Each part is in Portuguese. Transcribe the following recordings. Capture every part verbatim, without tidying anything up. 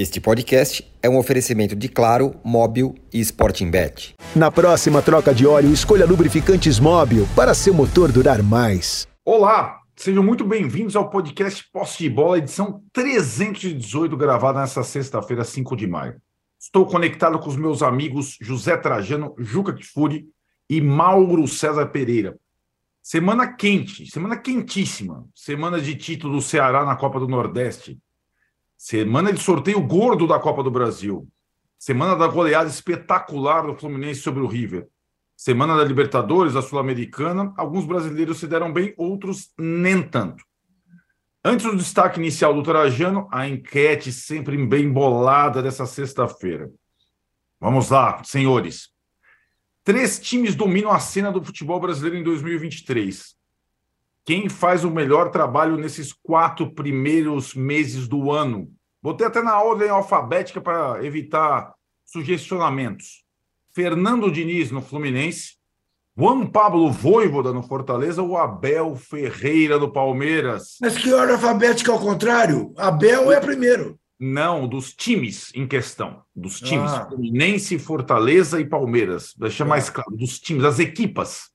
Este podcast é um oferecimento de Claro, Mobil e Sportingbet. Na próxima troca de óleo, escolha lubrificantes Mobil para seu motor durar mais. Olá, sejam muito bem-vindos ao podcast Posse de Bola, edição trezentos e dezoito, gravada nesta sexta-feira, cinco de maio. Estou conectado com os meus amigos José Trajano, Juca Kfouri e Mauro César Pereira. Semana quente, semana quentíssima, semana de título do Ceará na Copa do Nordeste. Semana de sorteio gordo da Copa do Brasil. Semana da goleada espetacular do Fluminense sobre o River. Semana da Libertadores, da Sul-Americana. Alguns brasileiros se deram bem, outros nem tanto. Antes do destaque inicial do Trajano, a enquete sempre bem embolada dessa sexta-feira. Vamos lá, senhores. Três times dominam a cena do futebol brasileiro em dois mil e vinte e três. Quem faz o melhor trabalho nesses quatro primeiros meses do ano? Botei até na ordem alfabética para evitar sugestionamentos. Fernando Diniz no Fluminense, Juan Pablo Vojvoda no Fortaleza ou Abel Ferreira no Palmeiras? Mas que ordem alfabética ao contrário? Abel é primeiro. Não, dos times em questão. Dos times. Ah. Fluminense, Fortaleza e Palmeiras. Deixa ah. mais claro. Dos times, das equipas.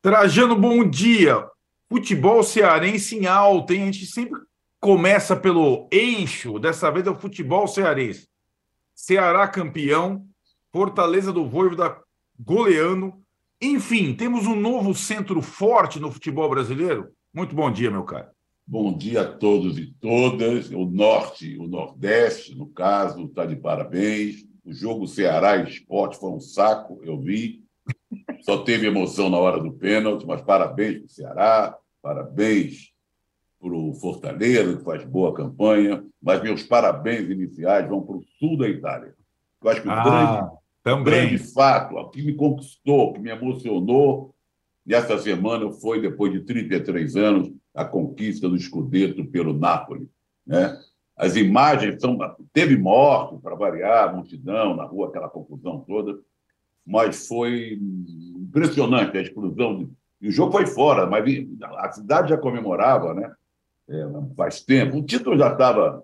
Trajano, bom dia. Futebol cearense em alta, hein? A gente sempre começa pelo eixo, dessa vez é o futebol cearense. Ceará campeão, Fortaleza do Vojvoda goleando. Enfim, temos um novo centro forte no futebol brasileiro. Muito bom dia, meu cara. Bom dia a todos e todas. O Norte, o Nordeste, no caso, está de parabéns. O jogo Ceará e Sport foi um saco, eu vi. Só teve emoção na hora do pênalti, mas parabéns para o Ceará, parabéns para o Fortaleza, que faz boa campanha, mas meus parabéns iniciais vão para o sul da Itália. Eu acho que ah, o grande, grande fato, o que me conquistou, o que me emocionou, nessa semana foi, depois de trinta e três anos, a conquista do Scudetto pelo Napoli, né? As imagens são... Teve morto, para variar, multidão na rua, aquela confusão toda, mas foi impressionante a explosão. E o jogo foi fora, mas a cidade já comemorava, né? É, faz tempo. O título já estava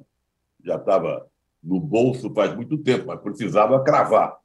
já estava no bolso faz muito tempo, mas precisava cravar.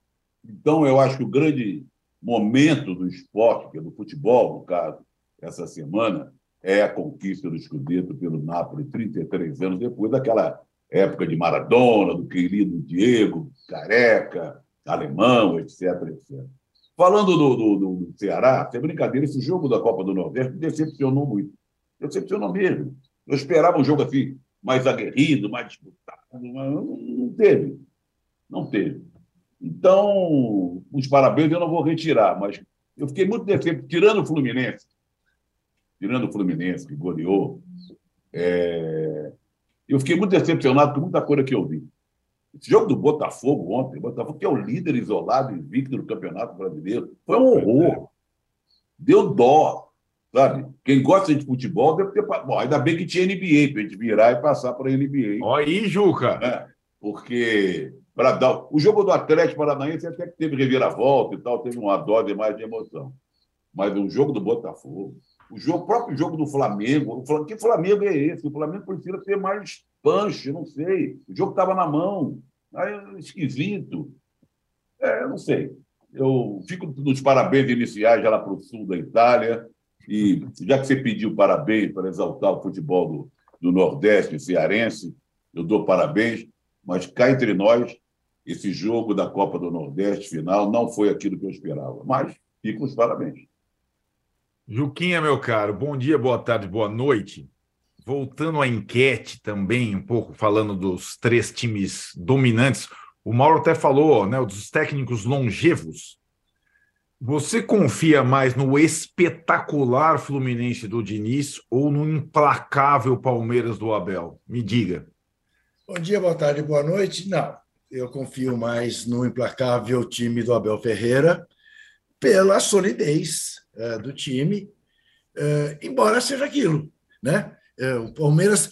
Então, eu acho que o grande momento do esporte, que é do futebol, no caso, essa semana, é a conquista do Scudetto pelo Napoli, trinta e três anos depois daquela época de Maradona, do querido Diego, Careca, alemão, etc, etcétera. Falando do, do, do Ceará, sem brincadeira, esse jogo da Copa do Nordeste me decepcionou muito. Decepcionou mesmo. Eu esperava um jogo assim, mais aguerrido, mais disputado, mas não teve. Não teve. Então, os parabéns eu não vou retirar, mas eu fiquei muito decepcionado, tirando o Fluminense, tirando o Fluminense, que goleou, é... eu fiquei muito decepcionado com muita coisa que eu vi. Esse jogo do Botafogo ontem, o Botafogo que é o líder isolado, invicto do Campeonato Brasileiro, foi um horror. Deu dó, sabe? Quem gosta de futebol deve ter... Bom, ainda bem que tinha N B A, para a gente virar e passar para a N B A. Olha aí, Juca! Né? Porque para dar... o jogo do Atlético Paranaense até que teve reviravolta e tal, teve uma dose mais de emoção. Mas o jogo do Botafogo, o, jogo, o próprio jogo do Flamengo, o Flamengo, que Flamengo é esse? O Flamengo precisa ter mais... Pancho, não sei. O jogo estava na mão. Aí, esquisito. É, eu não sei. Eu fico nos parabéns iniciais já lá para o sul da Itália. E já que você pediu parabéns para exaltar o futebol do, do Nordeste cearense, eu dou parabéns. Mas cá entre nós, esse jogo da Copa do Nordeste final não foi aquilo que eu esperava. Mas fico os parabéns. Juquinha, meu caro, bom dia, boa tarde, boa noite. Voltando à enquete também, um pouco falando dos três times dominantes, o Mauro até falou, né, dos técnicos longevos. Você confia mais no espetacular Fluminense do Diniz ou no implacável Palmeiras do Abel? Me diga. Bom dia, boa tarde, boa noite. Não, eu confio mais no implacável time do Abel Ferreira pela solidez uh, do time, uh, embora seja aquilo, né? O Palmeiras,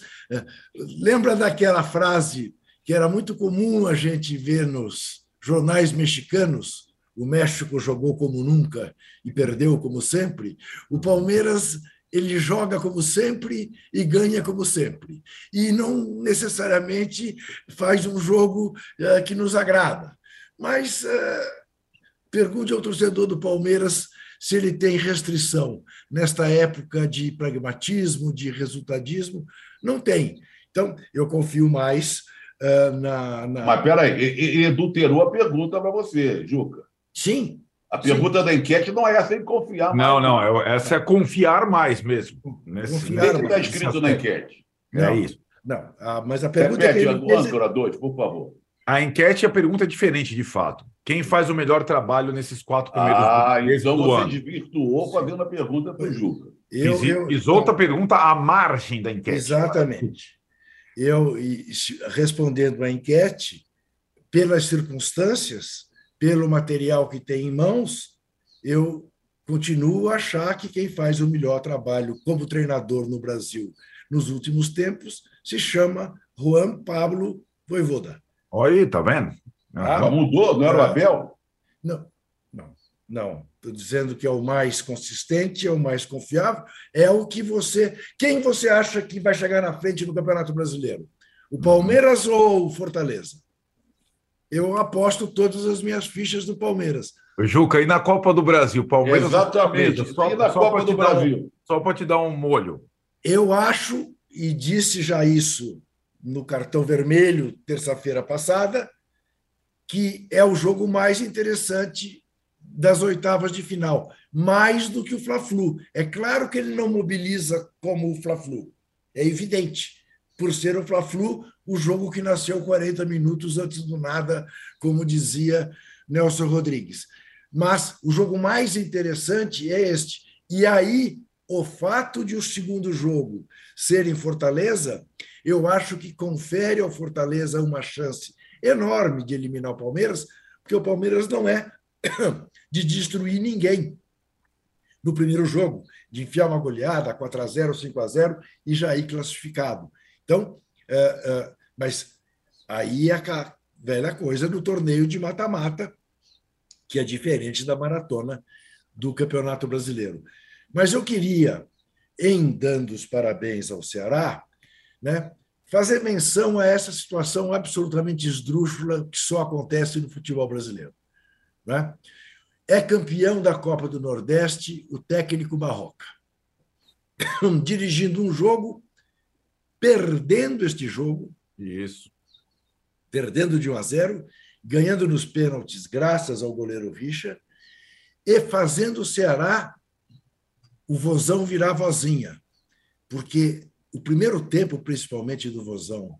lembra daquela frase que era muito comum a gente ver nos jornais mexicanos, o México jogou como nunca e perdeu como sempre? O Palmeiras ele joga como sempre e ganha como sempre. E não necessariamente faz um jogo é, que nos agrada. Mas é, pergunte ao torcedor do Palmeiras se ele tem restrição nesta época de pragmatismo, de resultadismo. Não tem. Então, eu confio mais é, na, na... Mas, peraí, ele adulterou a pergunta para você, Juca. Sim. A pergunta Sim. da enquete não é essa, é confiar mais. Não, não, eu, essa é confiar mais mesmo. Nesse, confiar nesse, mais. Está escrito na enquete. Não, é isso. Não, ah, mas a pergunta Repete, é que ele... âncora dois, por favor. A enquete, a pergunta é diferente, de fato. Quem faz o melhor trabalho nesses quatro primeiros ah, meses então do ano? Ah, então você desvirtuou fazendo a pergunta para o Juca. Eu, fiz, eu, fiz eu, outra eu... pergunta à margem da enquete. Exatamente. Eu, respondendo a enquete, pelas circunstâncias... Pelo material que tem em mãos, eu continuo a achar que quem faz o melhor trabalho como treinador no Brasil nos últimos tempos se chama Juan Pablo Vojvoda. Olha aí, tá vendo? Ah, ah, mudou, não era o Abel? Não, não, não. Estou dizendo que é o mais consistente, é o mais confiável, é o que você... Quem você acha que vai chegar na frente no Campeonato Brasileiro? O Palmeiras uhum. ou o Fortaleza? Eu aposto todas as minhas fichas do Palmeiras. Juca, e na Copa do Brasil? Palmeiras Exatamente. Palmeiras, só, e na Copa do Brasil? Um, só para te dar um molho. Eu acho, e disse já isso no cartão vermelho, terça-feira passada, que é o jogo mais interessante das oitavas de final, mais do que o Fla-Flu. É claro que ele não mobiliza como o Fla-Flu, é evidente. Por ser o Fla-Flu, o jogo que nasceu quarenta minutos antes do nada, como dizia Nelson Rodrigues. Mas o jogo mais interessante é este. E aí, o fato de o segundo jogo ser em Fortaleza, eu acho que confere ao Fortaleza uma chance enorme de eliminar o Palmeiras, porque o Palmeiras não é de destruir ninguém no primeiro jogo, de enfiar uma goleada, quatro a zero, cinco a zero, e já ir classificado. Então, uh, uh, mas aí é a velha coisa do torneio de mata-mata, que é diferente da maratona do Campeonato Brasileiro. Mas eu queria, em dando os parabéns ao Ceará, né, fazer menção a essa situação absolutamente esdrúxula que só acontece no futebol brasileiro, né? É campeão da Copa do Nordeste o técnico Barroca, dirigindo um jogo, perdendo este jogo, isso, perdendo de um a zero, ganhando nos pênaltis graças ao goleiro Richa, e fazendo o Ceará, o Vozão virar vozinha, porque o primeiro tempo, principalmente do Vozão,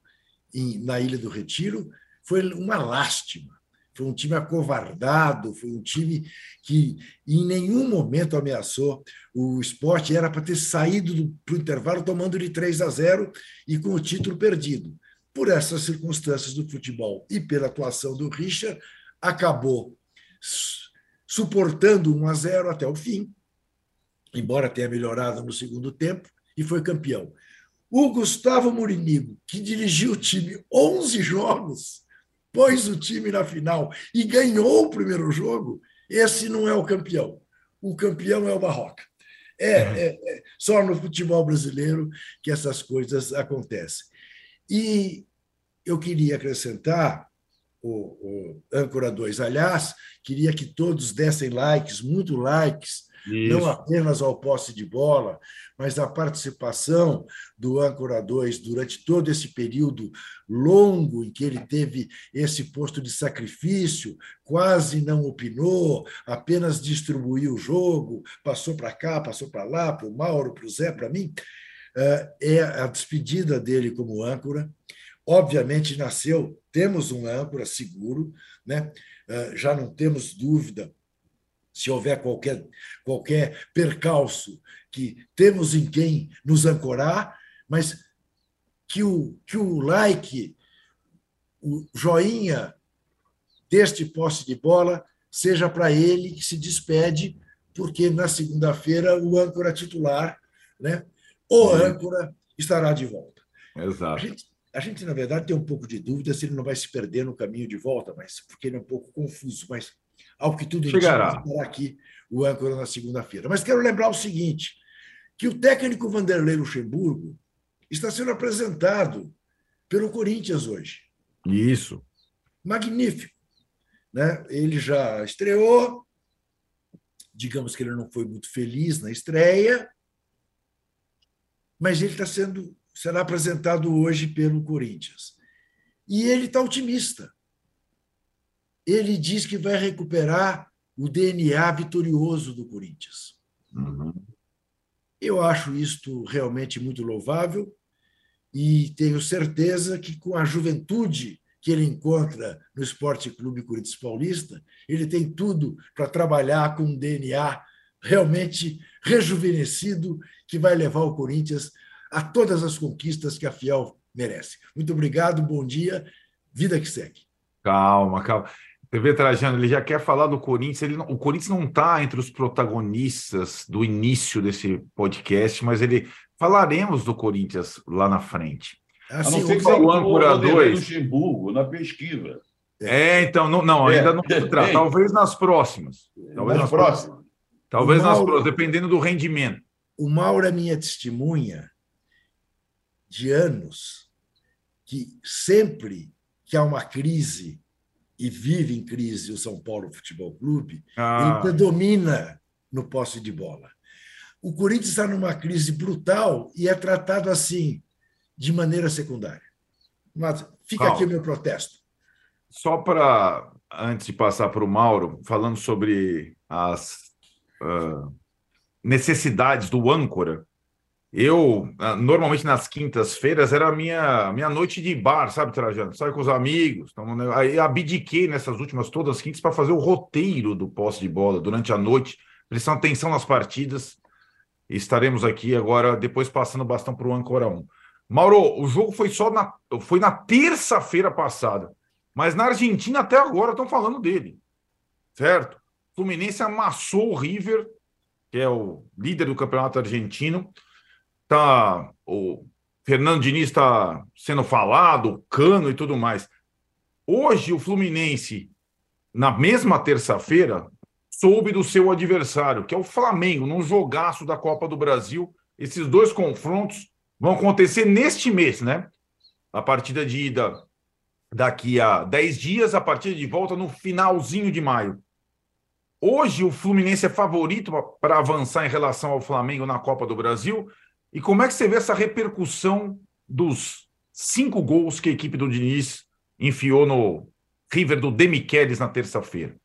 em, na Ilha do Retiro, foi uma lástima. Foi um time acovardado, foi um time que em nenhum momento ameaçou o Sport. Era para ter saído para o intervalo tomando de três a zero e com o título perdido. Por essas circunstâncias do futebol e pela atuação do Richard, acabou suportando um a zero até o fim, embora tenha melhorado no segundo tempo, e foi campeão. O Gustavo Murinigo, que dirigiu o time onze jogos, pôs o time na final e ganhou o primeiro jogo, esse não é o campeão. O campeão é o Barroca. É, é, é só no futebol brasileiro que essas coisas acontecem. E eu queria acrescentar, o, o Âncora dois, aliás, queria que todos dessem likes, muito likes, Isso. não apenas ao Posse de Bola, mas à participação do Âncora dois durante todo esse período longo em que ele teve esse posto de sacrifício, quase não opinou, apenas distribuiu o jogo, passou para cá, passou para lá, para o Mauro, para o Zé, para mim. É a despedida dele como âncora. Obviamente nasceu, temos um âncora seguro, né? Já não temos dúvida. Se houver qualquer, qualquer percalço, que temos em quem nos ancorar, mas que o, que o like, o joinha deste Posse de Bola seja para ele que se despede, porque na segunda-feira o âncora titular, né, o âncora estará de volta. Exato. A gente, a gente, na verdade, tem um pouco de dúvida se ele não vai se perder no caminho de volta, mas porque ele é um pouco confuso, mas... Ao que tudo indica, estará aqui o âncora na segunda-feira. Mas quero lembrar o seguinte, que o técnico Vanderlei Luxemburgo está sendo apresentado pelo Corinthians hoje. Isso. Magnífico. Né? Ele já estreou, digamos que ele não foi muito feliz na estreia, mas ele está sendo, será apresentado hoje pelo Corinthians. E ele está otimista. Ele diz que vai recuperar o D N A vitorioso do Corinthians. Uhum. Eu acho isto realmente muito louvável e tenho certeza que, com a juventude que ele encontra no Esporte Clube Corinthians Paulista, ele tem tudo para trabalhar com um D N A realmente rejuvenescido que vai levar o Corinthians a todas as conquistas que a Fiel merece. Muito obrigado, bom dia, vida que segue. Calma, calma. T V Trajano, ele já quer falar do Corinthians. Ele não, o Corinthians não está entre os protagonistas do início desse podcast, mas ele falaremos do Corinthians lá na frente. Assim, a não ser que o âncora dois... Luxemburgo, na pesquisa. É, então, não, não é. ainda não é. entrar. Talvez nas próximas. Talvez nas, nas próximas. próximas. Talvez Mauro, nas próximas, dependendo do rendimento. O Mauro é minha testemunha de anos que sempre que há uma crise, e vive em crise o São Paulo Futebol Clube, ah. ele predomina no posse de bola. O Corinthians está numa crise brutal e é tratado assim, de maneira secundária. Mas fica Calma. aqui o meu protesto. Só para, antes de passar para o Mauro, falando sobre as uh, necessidades do âncora, eu, normalmente nas quintas-feiras, era a minha, minha noite de bar, sabe, Trajano? Saio com os amigos. Tamo... Aí abdiquei nessas últimas todas as quintas para fazer o roteiro do posse de bola durante a noite, prestando atenção nas partidas. Estaremos aqui agora, depois passando o bastão para o âncora um. Mauro, o jogo foi só na, foi na terça-feira passada, mas na Argentina até agora estão falando dele, certo? O Fluminense amassou o River, que é o líder do campeonato argentino. Tá, o Fernando Diniz está sendo falado, o Cano e tudo mais. Hoje o Fluminense, na mesma terça-feira, soube do seu adversário, que é o Flamengo, num jogaço da Copa do Brasil. Esses dois confrontos vão acontecer neste mês, né? A partida de ida daqui a dez dias, a partida de volta no finalzinho de maio. Hoje o Fluminense é favorito para avançar em relação ao Flamengo na Copa do Brasil. E como é que você vê essa repercussão dos cinco gols que a equipe do Diniz enfiou no River do Demichelis na terça-feira?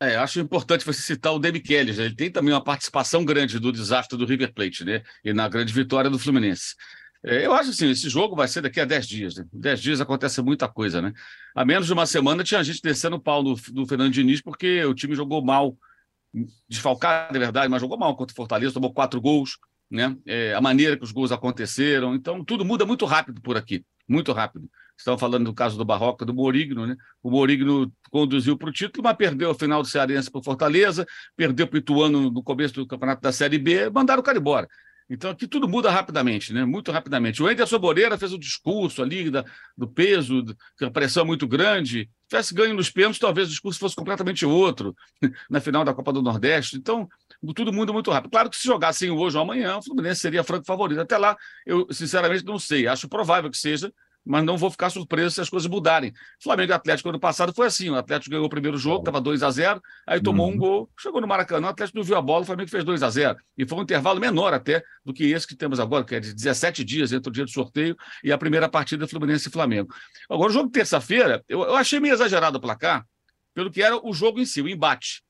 É, acho importante você citar o Demichelis, né? Ele tem também uma participação grande do desastre do River Plate, né? E na grande vitória do Fluminense. É, eu acho assim, esse jogo vai ser daqui a dez dias. Né? dez dias acontece muita coisa, né? Há menos de uma semana tinha gente descendo o pau do, do Fernando Diniz porque o time jogou mal, desfalcado, é verdade, mas jogou mal contra o Fortaleza, tomou quatro gols. Né? É, a maneira que os gols aconteceram, então tudo muda muito rápido por aqui, muito rápido. Estão falando do caso do Barroca, do Morigno, né? O Morigno conduziu para o título, mas perdeu a final do Cearense para o Fortaleza, perdeu para o Ituano no começo do campeonato da Série B, mandaram o cara embora. Então aqui tudo muda rapidamente, né? Muito rapidamente. O Anderson Moreira fez um discurso ali da, do peso, da, que a pressão é muito grande. Se tivesse ganho nos pênaltis, talvez o discurso fosse completamente outro na final da Copa do Nordeste. Então tudo muda muito rápido. Claro que se jogassem hoje ou amanhã, o Fluminense seria franco favorito. Até lá, eu sinceramente não sei. Acho provável que seja, mas não vou ficar surpreso se as coisas mudarem. Flamengo e Atlético ano passado foi assim. O Atlético ganhou o primeiro jogo, estava dois a zero, aí tomou uhum. um gol, chegou no Maracanã, o Atlético não viu a bola, o Flamengo fez dois a zero. E foi um intervalo menor até do que esse que temos agora, que é de dezessete dias entre o dia do sorteio e a primeira partida Fluminense e Flamengo. Agora, o jogo de terça-feira, eu, eu achei meio exagerado o placar, pelo que era o jogo em si, o embate.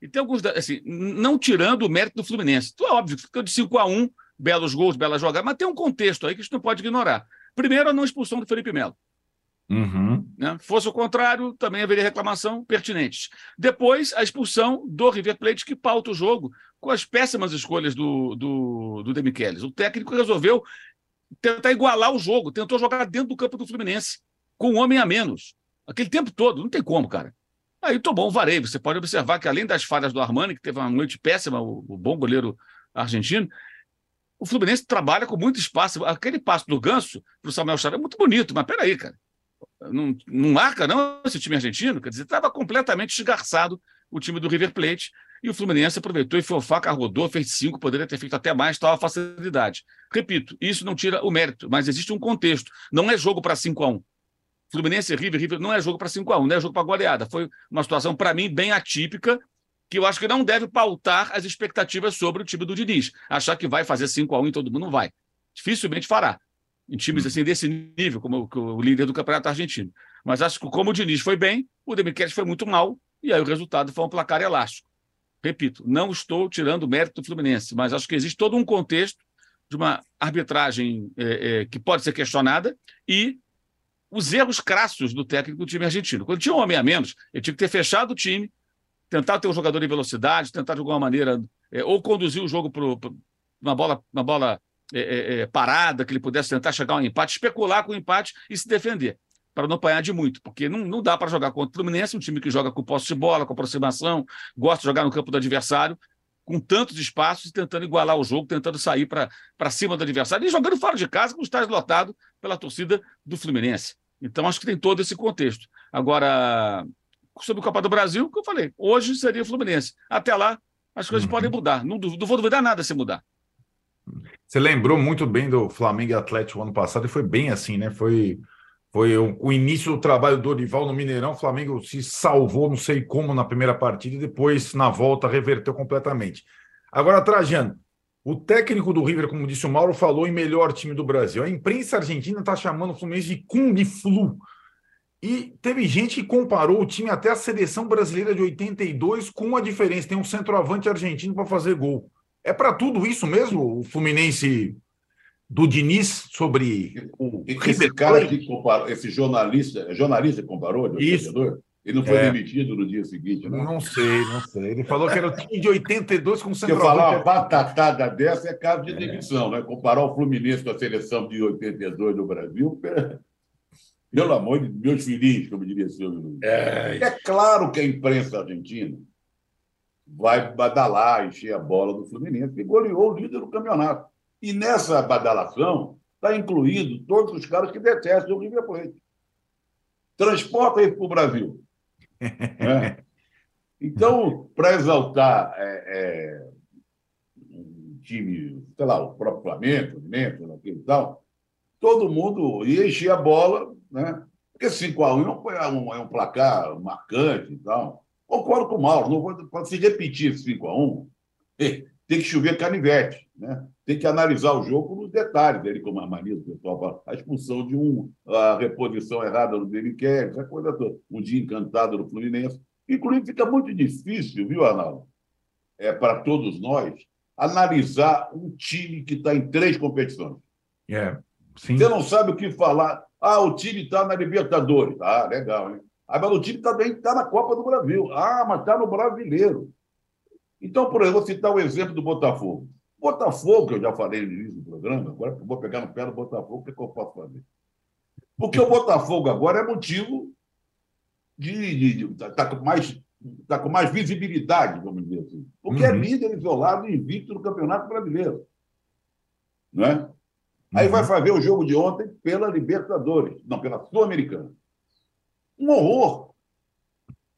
E tem alguns, assim, não tirando o mérito do Fluminense. Então, é óbvio, ficou de cinco a um, belos gols, bela jogada, mas tem um contexto aí que a gente não pode ignorar. Primeiro, a não expulsão do Felipe Melo. Uhum. Né? Fosse o contrário, também haveria reclamação pertinente. Depois, a expulsão do River Plate, que pauta o jogo com as péssimas escolhas do, do, do Demichelis. O técnico resolveu tentar igualar o jogo, tentou jogar dentro do campo do Fluminense, com um homem a menos. Aquele tempo todo, não tem como, cara. Aí tomou um vareio. Você pode observar que, além das falhas do Armani, que teve uma noite péssima, o, o bom goleiro argentino, o Fluminense trabalha com muito espaço. Aquele passo do Ganso para o Samuel Xará é muito bonito, mas peraí, cara. Não, não marca, não, esse time argentino? Quer dizer, estava completamente esgarçado o time do River Plate. E o Fluminense aproveitou e foi o faca, rodou, fez cinco, poderia ter feito até mais, tal facilidade. Repito, isso não tira o mérito, mas existe um contexto. Não é jogo para cinco a um. Fluminense e River, River não é jogo para cinco a um, não é jogo para goleada. Foi uma situação, para mim, bem atípica, que eu acho que não deve pautar as expectativas sobre o time do Diniz. Achar que vai fazer cinco a um em todo mundo, não vai. Dificilmente fará. Em times assim desse nível, como o líder do Campeonato Argentino. Mas acho que como o Diniz foi bem, o Demichelis foi muito mal, e aí o resultado foi um placar elástico. Repito, não estou tirando o mérito do Fluminense, mas acho que existe todo um contexto de uma arbitragem é, é, que pode ser questionada e os erros crassos do técnico do time argentino. Quando tinha um homem a menos, ele tinha que ter fechado o time, tentar ter um jogador em velocidade, tentar de alguma maneira é, ou conduzir o jogo para uma bola, uma bola é, é, parada, que ele pudesse tentar chegar a um empate, especular com o empate e se defender, para não apanhar de muito, porque não, não dá para jogar contra o Fluminense, um time que joga com posse de bola, com aproximação, gosta de jogar no campo do adversário, com tantos espaços, tentando igualar o jogo, tentando sair para cima do adversário, e jogando fora de casa, com o estádio lotado pela torcida do Fluminense. Então, acho que tem todo esse contexto. Agora, sobre a Copa do Brasil, que eu falei, hoje seria o Fluminense. Até lá, as coisas uhum. podem mudar. Não, não vou duvidar nada se mudar. Você lembrou muito bem do Flamengo e Atlético ano passado, e foi bem assim, né? Foi... Foi o início do trabalho do Dorival no Mineirão. O Flamengo se salvou, não sei como, na primeira partida e depois, na volta, reverteu completamente. Agora, Trajano, o técnico do River, como disse o Mauro, falou em melhor time do Brasil. A imprensa argentina está chamando o Fluminense de Kung Flu. E teve gente que comparou o time até a seleção brasileira de oitenta e dois com a diferença. Tem um centroavante argentino para fazer gol. É para tudo isso mesmo o Fluminense... do Diniz sobre o e, River esse cara Play. Que comparou, esse jornalista, jornalista comparou, de isso. Ele não foi é. demitido no dia seguinte, né? Não sei, não sei. Ele falou que era o time de oitenta e dois com o centroavante. Se eu falar uma batatada dessa é caso de demissão, é. né? Comparar o Fluminense com a seleção de oitenta e dois do Brasil, pelo amor de meus filhinhos, como diria o senhor. É. é claro que a imprensa argentina vai badalar, encher a bola do Fluminense, que goleou o líder do campeonato. E nessa badalação está incluído todos os caras que detestam o River Plate. Transporta isso para o Brasil. Né? Então, para exaltar é, é, um time, sei lá, o próprio Flamengo, Flamengo, aquele tal, todo mundo ia encher a bola, né? Porque cinco a um é um, é um placar marcante e tal. Concordo com o Mauro, não vou, pode se repetir cinco a um. Tem que chover canivete, né? Tem que analisar o jogo nos detalhes, ele como a mania do pessoal fala, a expulsão de um, a reposição errada do Demichelis, a coisa toda, um dia encantado do Fluminense. Inclusive, fica muito difícil, viu, Arnaldo? É, para todos nós, analisar um time que está em três competições. Yeah, sim. Você não sabe o que falar. Ah, o time está na Libertadores. Ah, legal, hein? Ah, mas o time também está na Copa do Brasil. Ah, mas está no Brasileiro. Então, por exemplo, vou citar o exemplo do Botafogo. Botafogo, que eu já falei no início do programa, agora eu vou pegar no pé do Botafogo, o que, é que eu posso fazer? Porque o Botafogo agora é motivo de... Está com, tá com mais visibilidade, vamos dizer assim. Porque uhum. é líder isolado e invicto no Campeonato Brasileiro. Não é? Uhum. Aí vai fazer o jogo de ontem pela Libertadores, não, pela Sul-Americana. Um horror!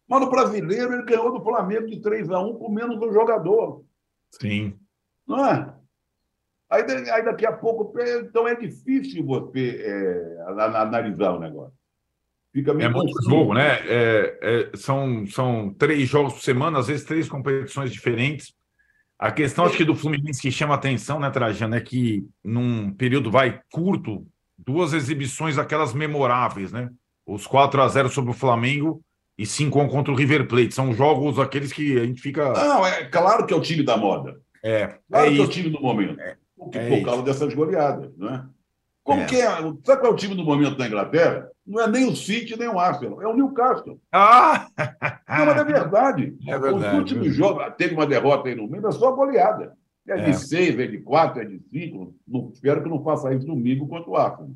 Mas no brasileiro ele ganhou do Flamengo de três a um com menos um jogador. Sim. Não é? Aí, aí daqui a pouco... Então é difícil você é, analisar o negócio. Fica meio é muito confuso. Jogo, né? É, é, são, são três jogos por semana, às vezes três competições diferentes. A questão acho que do Fluminense que chama atenção, né, Trajano, é que num período vai curto, duas exibições aquelas memoráveis, né? Os quatro a zero sobre o Flamengo e cinco a um contra o River Plate. São jogos aqueles que a gente fica... Não, é claro que é o time da moda. É. Claro é que isso. é o time do momento. É, porque, é por causa isso. dessas goleadas, né? Como é. que é? Sabe qual é o time do momento da Inglaterra? Não é nem o City, nem o Arsenal. É o Newcastle. Ah! Não, mas é verdade. É verdade. Os últimos é. jogos... Teve uma derrota aí no meio, mas só goleada. É de seis, é. é de quatro, é de cinco. Não, espero que não faça isso domingo contra o Arsenal.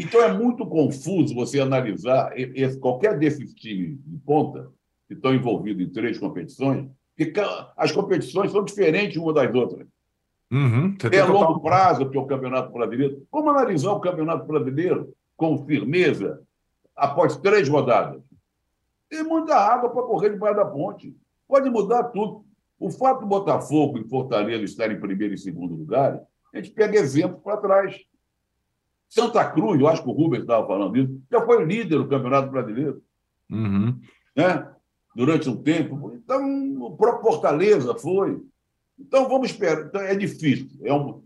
Então é muito confuso você analisar esse, qualquer desses times de ponta que estão envolvidos em três competições, porque as competições são diferentes uma das outras. Uhum, é a longo prazo que é o Campeonato Brasileiro. Como analisar o Campeonato Brasileiro com firmeza após três rodadas? Tem muita água para correr debaixo da ponte. Pode mudar tudo. O fato do Botafogo e Fortaleza estarem em primeiro e segundo lugar, a gente pega exemplo para trás. Santa Cruz, eu acho que o Rubens estava falando disso, já foi líder do Campeonato Brasileiro. Uhum. Né? Durante um tempo. Então, o próprio Fortaleza foi. Então, vamos esperar. Então, é difícil. É um...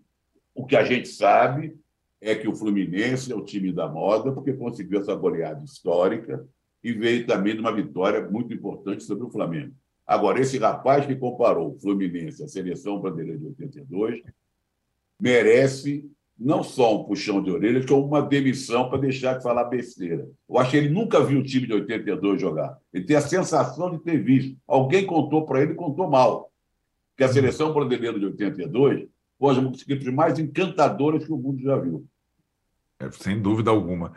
O que a gente sabe é que o Fluminense é o time da moda, porque conseguiu essa goleada histórica e veio também de uma vitória muito importante sobre o Flamengo. Agora, esse rapaz que comparou o Fluminense à seleção brasileira de oitenta e dois merece não só um puxão de orelhas, como uma demissão para deixar de falar besteira. Eu acho que ele nunca viu o time de oitenta e dois jogar. Ele tem a sensação de ter visto. Alguém contou para ele e contou mal. Que a seleção brasileira de oitenta e dois foi uma das equipes mais encantadoras que o mundo já viu. É, sem dúvida alguma.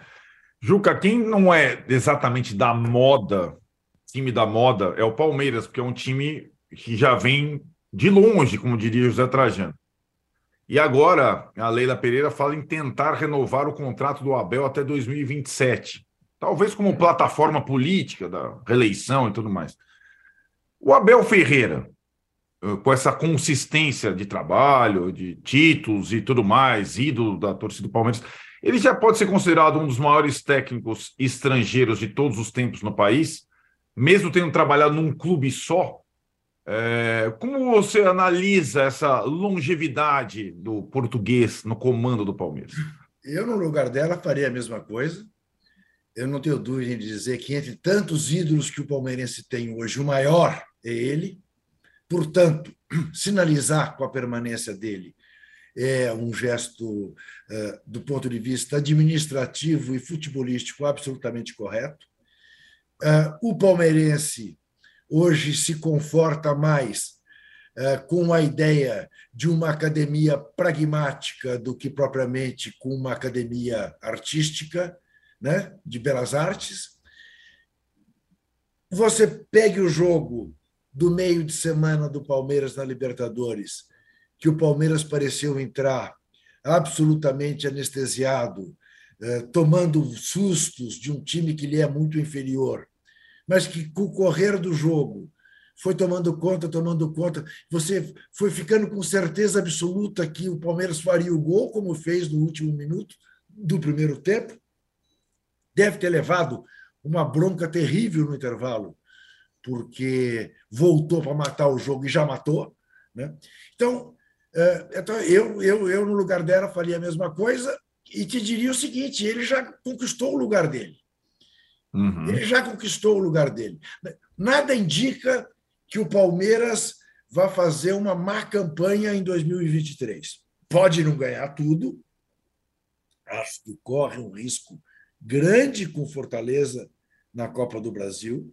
Juca, quem não é exatamente da moda, time da moda, é o Palmeiras, porque é um time que já vem de longe, como diria José Trajano. E agora, a Leila Pereira fala em tentar renovar o contrato do Abel até dois mil e vinte e sete. Talvez como plataforma política da reeleição e tudo mais. O Abel Ferreira, com essa consistência de trabalho, de títulos e tudo mais, ídolo da torcida do Palmeiras, ele já pode ser considerado um dos maiores técnicos estrangeiros de todos os tempos no país, mesmo tendo trabalhado num clube só. É, como você analisa essa longevidade do português no comando do Palmeiras? Eu, no lugar dela, faria a mesma coisa. Eu não tenho dúvida em dizer que, entre tantos ídolos que o palmeirense tem hoje, o maior é ele. Portanto, sinalizar com a permanência dele é um gesto, do ponto de vista administrativo e futebolístico, absolutamente correto. O palmeirense hoje se conforta mais uh, com a ideia de uma academia pragmática do que propriamente com uma academia artística, né, de belas artes. Você pegue o jogo do meio de semana do Palmeiras na Libertadores, que o Palmeiras pareceu entrar absolutamente anestesiado, uh, tomando sustos de um time que lhe é muito inferior, mas que, com o correr do jogo, foi tomando conta, tomando conta. Você foi ficando com certeza absoluta que o Palmeiras faria o gol, como fez no último minuto do primeiro tempo. Deve ter levado uma bronca terrível no intervalo, porque voltou para matar o jogo e já matou, né? Então, eu, eu, eu, no lugar dela, faria a mesma coisa e te diria o seguinte: ele já conquistou o lugar dele. Uhum. Ele já conquistou o lugar dele. Nada indica que o Palmeiras vá fazer uma má campanha em dois mil e vinte e três. Pode não ganhar tudo. Acho que corre um risco grande com Fortaleza na Copa do Brasil.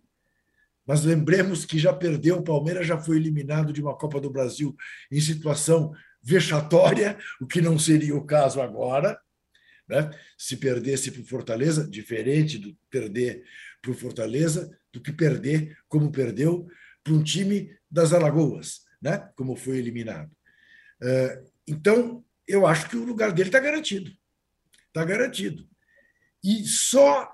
Mas lembremos que já perdeu, o Palmeiras já foi eliminado de uma Copa do Brasil em situação vexatória, o que não seria o caso agora. Né? Se perdesse para o Fortaleza, diferente do perder para o Fortaleza, do que perder, como perdeu, para um time das Alagoas, né? Como foi eliminado. Uh, então, eu acho que o lugar dele está garantido. Está garantido. E só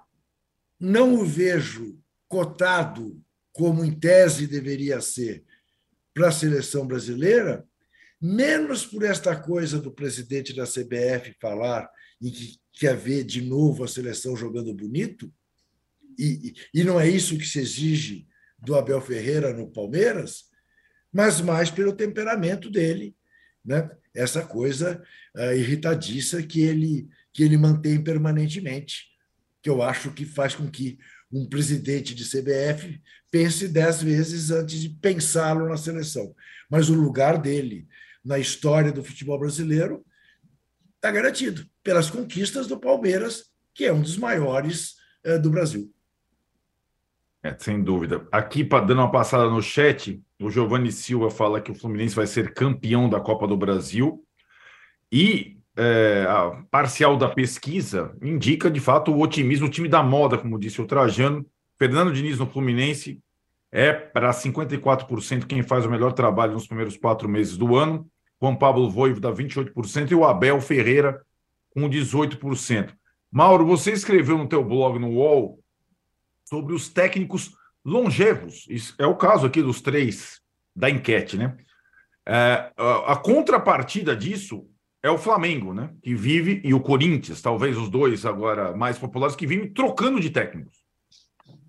não o vejo cotado, como em tese deveria ser, para a seleção brasileira, menos por esta coisa do presidente da C B F falar e que quer ver de novo a seleção jogando bonito, e, e não é isso que se exige do Abel Ferreira no Palmeiras, mas mais pelo temperamento dele, né? Essa coisa uh, irritadiça que ele, que ele mantém permanentemente, que eu acho que faz com que um presidente de C B F pense dez vezes antes de pensá-lo na seleção. Mas o lugar dele na história do futebol brasileiro está garantido pelas conquistas do Palmeiras, que é um dos maiores é, do Brasil. É, sem dúvida. Aqui, para dando uma passada no chat, o Giovanni Silva fala que o Fluminense vai ser campeão da Copa do Brasil e é, a parcial da pesquisa indica, de fato, o otimismo, o time da moda, como disse o Trajano. Fernando Diniz no Fluminense é para cinquenta e quatro por cento quem faz o melhor trabalho nos primeiros quatro meses do ano. Juan Pablo Vojvoda, vinte e oito por cento, e o Abel Ferreira, com dezoito por cento. Mauro, você escreveu no teu blog, no UOL, sobre os técnicos longevos. Isso é o caso aqui dos três da enquete, né? É, a, a contrapartida disso é o Flamengo, né? Que vive, e o Corinthians, talvez os dois agora mais populares, que vivem trocando de técnicos.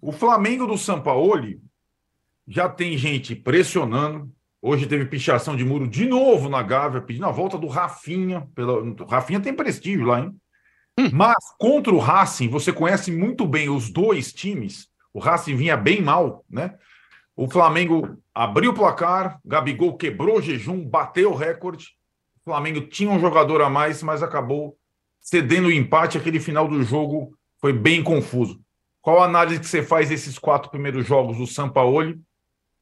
O Flamengo do Sampaoli já tem gente pressionando. Hoje teve pichação de muro de novo na Gávea, pedindo a volta do Rafinha. Pela... O Rafinha tem prestígio lá, hein? Hum. Mas contra o Racing, você conhece muito bem os dois times. O Racing vinha bem mal, né? O Flamengo abriu o placar, Gabigol quebrou o jejum, bateu o recorde. O Flamengo tinha um jogador a mais, mas acabou cedendo o empate. Aquele final do jogo foi bem confuso. Qual a análise que você faz desses quatro primeiros jogos do Sampaoli?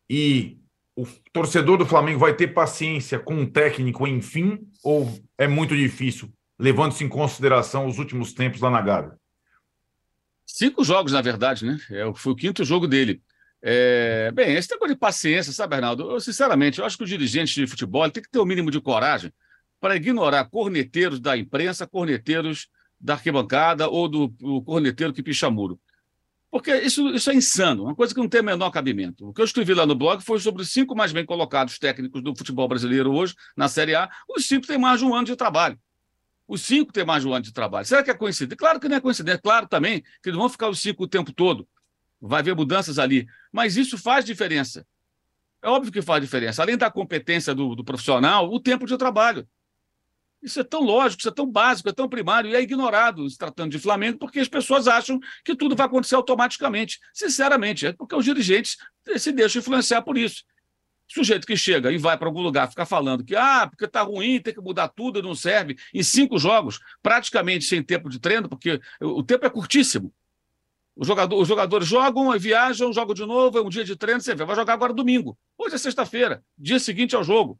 E o torcedor do Flamengo vai ter paciência com um técnico, enfim, ou é muito difícil, levando-se em consideração os últimos tempos lá na Gávea? Cinco jogos, na verdade, né? É, foi o quinto jogo dele. É, bem, esse negócio de paciência, sabe, Arnaldo? Eu, sinceramente, eu acho que o dirigente de futebol tem que ter o mínimo de coragem para ignorar corneteiros da imprensa, corneteiros da arquibancada ou do, do corneteiro que picha muro. Porque isso, isso é insano, uma coisa que não tem o menor cabimento. O que eu escrevi lá no blog foi sobre os cinco mais bem colocados técnicos do futebol brasileiro hoje, na Série A. Os cinco têm mais de um ano de trabalho. Os cinco têm mais de um ano de trabalho. Será que é coincidência? Claro que não é coincidência. Claro também que não vão ficar os cinco o tempo todo. Vai haver mudanças ali. Mas isso faz diferença. É óbvio que faz diferença. Além da competência do, do profissional, o tempo de trabalho. Isso é tão lógico, isso é tão básico, é tão primário e é ignorado se tratando de Flamengo, porque as pessoas acham que tudo vai acontecer automaticamente. Sinceramente, é porque os dirigentes se deixam influenciar por isso. O sujeito que chega e vai para algum lugar ficar falando que ah, porque está ruim, tem que mudar tudo, não serve, em cinco jogos, praticamente sem tempo de treino, porque o tempo é curtíssimo. O jogador, os jogadores jogam, viajam, jogam de novo, é um dia de treino, você vê, vai jogar agora domingo. Hoje é sexta-feira, dia seguinte ao jogo.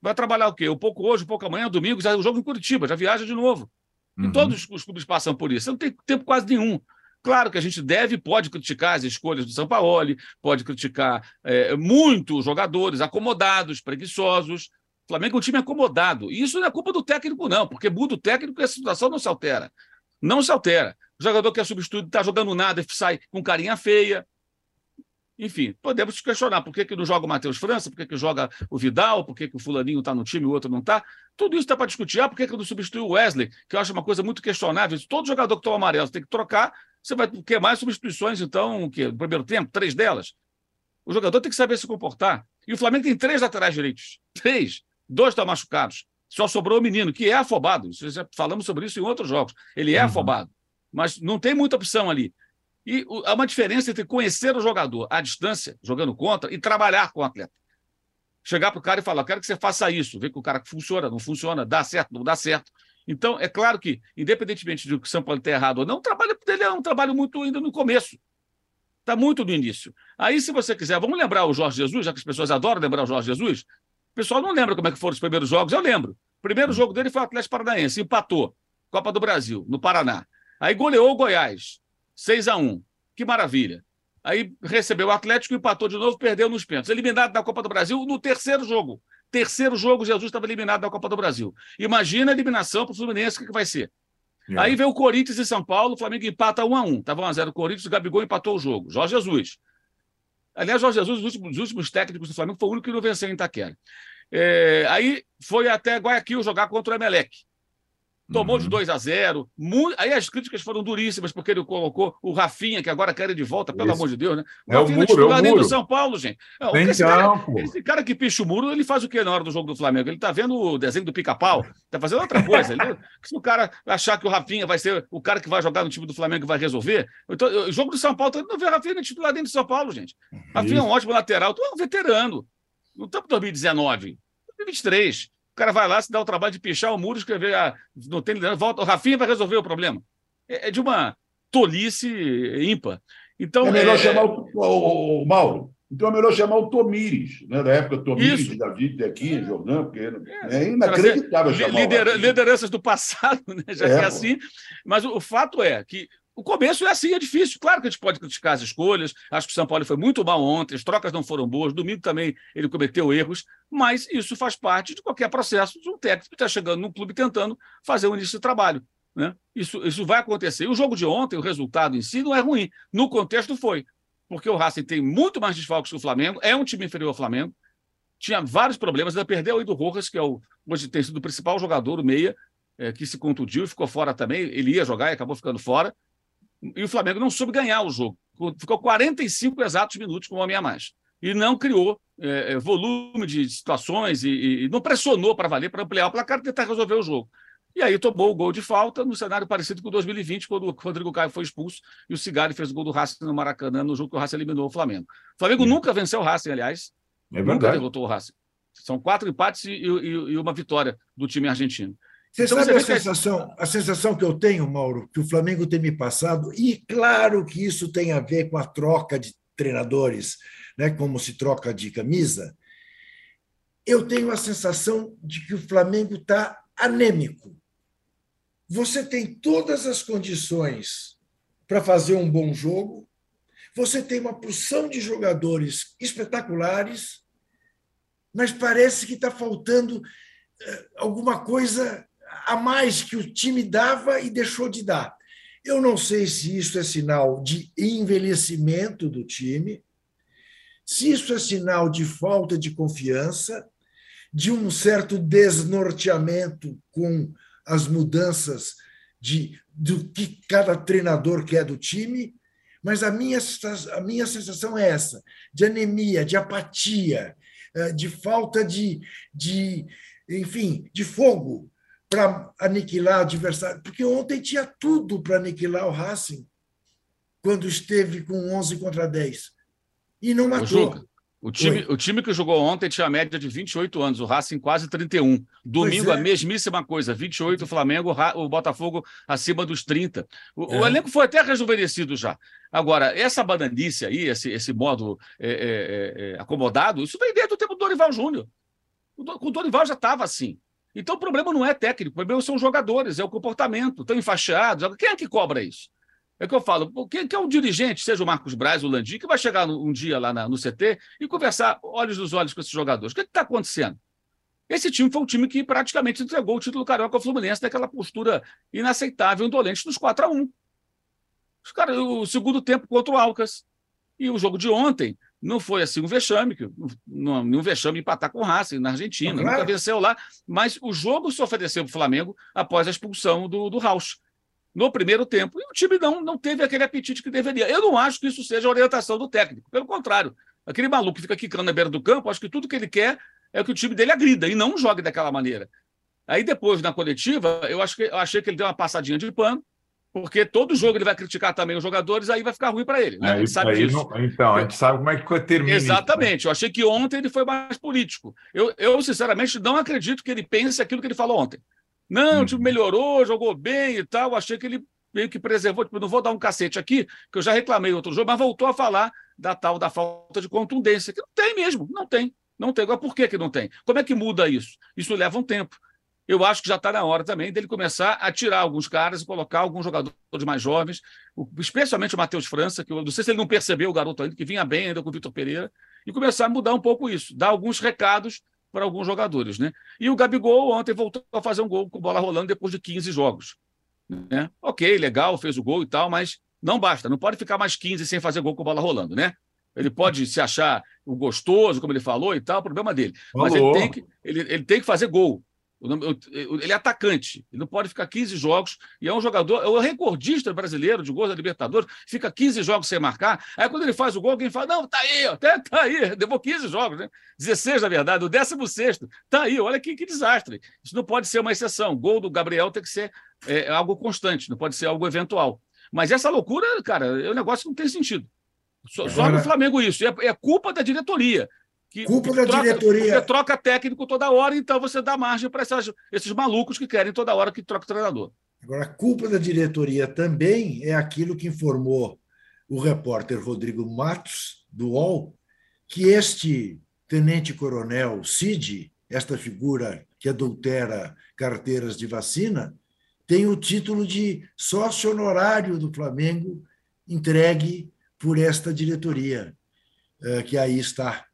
Vai trabalhar o quê? Um pouco hoje, um pouco amanhã, domingo, já o jogo em Curitiba, já viaja de novo. Uhum. E todos os clubes passam por isso. Você não tem tempo quase nenhum. Claro que a gente deve e pode criticar as escolhas do Sampaoli, pode criticar é, muito os jogadores acomodados, preguiçosos. O Flamengo é um time acomodado. E isso não é culpa do técnico, não, porque muda o técnico e a situação não se altera. Não se altera. O jogador que é substituído está jogando nada e sai com carinha feia. Enfim, podemos questionar por que, que não joga o Matheus França, por que, que joga o Vidal, por que, que o fulaninho está no time e o outro não está. Tudo isso está para discutir. Ah, por que, que não substitui o Wesley, que eu acho uma coisa muito questionável. Todo jogador que toma amarelo tem que trocar. Você vai ter mais substituições, então, o quê? No primeiro tempo, três delas. O jogador tem que saber se comportar. E o Flamengo tem três laterais direitos. Três. Dois estão machucados. Só sobrou o menino, que é afobado. Já falamos sobre isso em outros jogos. Ele é uhum. afobado. Mas não tem muita opção ali. E há uma diferença entre conhecer o jogador à distância, jogando contra, e trabalhar com o atleta. Chegar para o cara e falar, quero que você faça isso. Ver que o cara funciona, não funciona, dá certo, não dá certo. Então, é claro que, independentemente de que o São Paulo tenha errado ou não, o trabalho dele é um trabalho muito ainda no começo. Está muito no início. Aí, se você quiser, vamos lembrar o Jorge Jesus, já que as pessoas adoram lembrar o Jorge Jesus. O pessoal não lembra como é que foram os primeiros jogos, eu lembro. O primeiro jogo dele foi o Atlético Paranaense, empatou. Copa do Brasil, no Paraná. Aí goleou o Goiás. seis a um, que maravilha. Aí recebeu o Atlético, empatou de novo, perdeu nos pênaltis. Eliminado da Copa do Brasil no terceiro jogo. Terceiro jogo, Jesus estava eliminado da Copa do Brasil. Imagina a eliminação para o Fluminense, o que, que vai ser? É. Aí veio o Corinthians e São Paulo, o Flamengo empata um a um. Estava um a zero o Corinthians, o Gabigol empatou o jogo. Jorge Jesus. Aliás, Jorge Jesus, os últimos, os últimos técnicos do Flamengo, foi o único que não venceu em Itaquera. É, aí foi até Guayaquil jogar contra o Emelec. Tomou uhum. de dois a zero. Mu... Aí as críticas foram duríssimas, porque ele colocou o Rafinha, que agora quer ir de volta, pelo Isso. amor de Deus, né? O é Rafinha o muro, não é o nem muro. do São Paulo, gente. Não, esse, cara, esse cara que picha o muro, ele faz o quê na hora do jogo do Flamengo? Ele tá vendo o desenho do pica-pau, tá fazendo outra coisa. Ele... Se o cara achar que o Rafinha vai ser o cara que vai jogar no time do Flamengo e vai resolver, então, o jogo do São Paulo, ele não vê o Rafinha nem titular dentro do São Paulo, gente. O Rafinha é um ótimo lateral, tu é um veterano. Não estamos em dois mil e dezenove, dois mil e vinte e três. O cara vai lá, se dá o trabalho de pichar o muro, escrever, ah, não tem liderança, volta, o Rafinha vai resolver o problema. É, é de uma tolice ímpar. Então, é melhor é... chamar o, o, o Mauro. Então é melhor chamar o Tomires, né? Da época Tomires, Davi, Tequinha, Jordão, porque é, é inacreditável dizer, chamar lidera, lideranças do passado, né? Já é, que é assim. Mas o, o fato é que o começo é assim, é difícil. Claro que a gente pode criticar as escolhas. Acho que o São Paulo foi muito mal ontem, as trocas não foram boas. Domingo também ele cometeu erros, mas isso faz parte de qualquer processo de um técnico que está chegando num clube tentando fazer o início do trabalho, né? Isso, isso vai acontecer. E o jogo de ontem, o resultado em si, não é ruim. No contexto foi. porque o Racing tem muito mais desfalques que o Flamengo, é um time inferior ao Flamengo, tinha vários problemas, ainda perdeu aí do Rojas, que é o, hoje tem sido o principal jogador, o meia, é, que se contundiu e ficou fora também, ele ia jogar e acabou ficando fora, e o Flamengo não soube ganhar o jogo, ficou quarenta e cinco exatos minutos com um homem a mais, e não criou é, volume de situações, e, e não pressionou para valer, para ampliar o placar e tentar resolver o jogo. E aí tomou o gol de falta no cenário parecido com dois mil e vinte, quando o Rodrigo Caio foi expulso e o Cigari fez o gol do Racing no Maracanã, no jogo que o Racing eliminou o Flamengo. O Flamengo é. nunca venceu o Racing, aliás. É verdade. Nunca derrotou o Racing. São quatro empates e, e, e uma vitória do time argentino. Você então, sabe você a, sensação, a sensação que eu tenho, Mauro, que o Flamengo tem me passado, e claro que isso tem a ver com a troca de treinadores, né, como se troca de camisa, eu tenho a sensação de que o Flamengo está anêmico. Você tem todas as condições para fazer um bom jogo, você tem uma porção de jogadores espetaculares, mas parece que está faltando alguma coisa a mais que o time dava e deixou de dar. Eu não sei se isso é sinal de envelhecimento do time, se isso é sinal de falta de confiança, de um certo desnorteamento com as mudanças de, do que cada treinador quer do time, mas a minha, a minha sensação é essa, de anemia, de apatia, de falta de, de enfim, de fogo para aniquilar o adversário, porque ontem tinha tudo para aniquilar o Racing, quando esteve com onze contra dez, e não matou. O time, o time que jogou ontem tinha a média de vinte e oito anos, o Racing quase trinta e um. Domingo, é. a mesmíssima coisa, vinte e oito, o Flamengo, o Botafogo acima dos trinta. O, é. o elenco foi até rejuvenescido já. Agora, essa bananice aí, esse, esse modo é, é, é, acomodado, isso vem desde o tempo do Dorival Júnior. O Dorival já estava assim. Então o problema não é técnico, o problema são os jogadores, é o comportamento, estão enfaixados. Quem é que cobra isso? É que eu falo, quem é um dirigente, seja o Marcos Braz, o Landim, que vai chegar um dia lá na, no C T e conversar olhos nos olhos com esses jogadores. O que está acontecendo? Esse time foi um time que praticamente entregou o título carioca ao Fluminense naquela postura inaceitável, indolente, dos quatro a um. Os cara, o segundo tempo contra o Alcas. E o jogo de ontem não foi assim um vexame, que, não, um vexame empatar com o Racing na Argentina, claro. Nunca venceu lá, mas o jogo se ofereceu para o Flamengo após a expulsão do, do Rauch. No primeiro tempo, e o time não, não teve aquele apetite que deveria. Eu não acho que isso seja a orientação do técnico, pelo contrário. Aquele maluco que fica quicando na beira do campo, acho que tudo que ele quer é que o time dele agrida e não jogue daquela maneira. Aí depois, na coletiva, eu, acho que, eu achei que ele deu uma passadinha de pano, porque todo jogo ele vai criticar também os jogadores, aí vai ficar ruim para ele. Né? Aí, a gente sabe disso. Não, então, a gente sabe como é que termina. Exatamente. Isso, né? Eu achei que ontem ele foi mais político. Eu, eu, sinceramente, não acredito que ele pense aquilo que ele falou ontem. Não, o time melhorou, jogou bem e tal. Achei que ele meio que preservou. Tipo, não vou dar um cacete aqui, que eu já reclamei outro jogo, mas voltou a falar da tal da falta de contundência, que não tem mesmo, não tem. Não tem. Agora, por que que não tem? Como é que muda isso? Isso leva um tempo. Eu acho que já está na hora também dele começar a tirar alguns caras e colocar alguns jogadores mais jovens, especialmente o Matheus França, que eu não sei se ele não percebeu o garoto ainda, que vinha bem ainda com o Vitor Pereira, e começar a mudar um pouco isso, dar alguns recados para alguns jogadores, né? E o Gabigol ontem voltou a fazer um gol com bola rolando depois de quinze jogos, né? Ok, legal, fez o gol e tal, mas não basta, não pode ficar mais quinze sem fazer gol com bola rolando, né? Ele pode se achar o gostoso, como ele falou e tal, o problema dele. Falou. Mas ele tem que, ele, ele tem que fazer gol. Ele é atacante, ele não pode ficar quinze jogos, e é um jogador, é o recordista brasileiro de gols da Libertadores, fica quinze jogos sem marcar, aí quando ele faz o gol, alguém fala, não, tá aí, até tá aí, levou quinze jogos, né? dezesseis, na verdade, o décimo sexto, tá aí, olha que, que desastre. Isso não pode ser uma exceção, o gol do Gabriel tem que ser é, algo constante, não pode ser algo eventual. Mas essa loucura, cara, é um negócio que não tem sentido. Só, só no Flamengo isso, é, é culpa da diretoria. Que, culpa que da troca, diretoria. Você troca técnico toda hora, então você dá margem para esses malucos que querem toda hora que troca o treinador. Agora, a culpa da diretoria também é aquilo que informou o repórter Rodrigo Matos, do U O L, que este tenente-coronel Cid, esta figura que adultera carteiras de vacina, tem o título de sócio honorário do Flamengo entregue por esta diretoria, que aí está.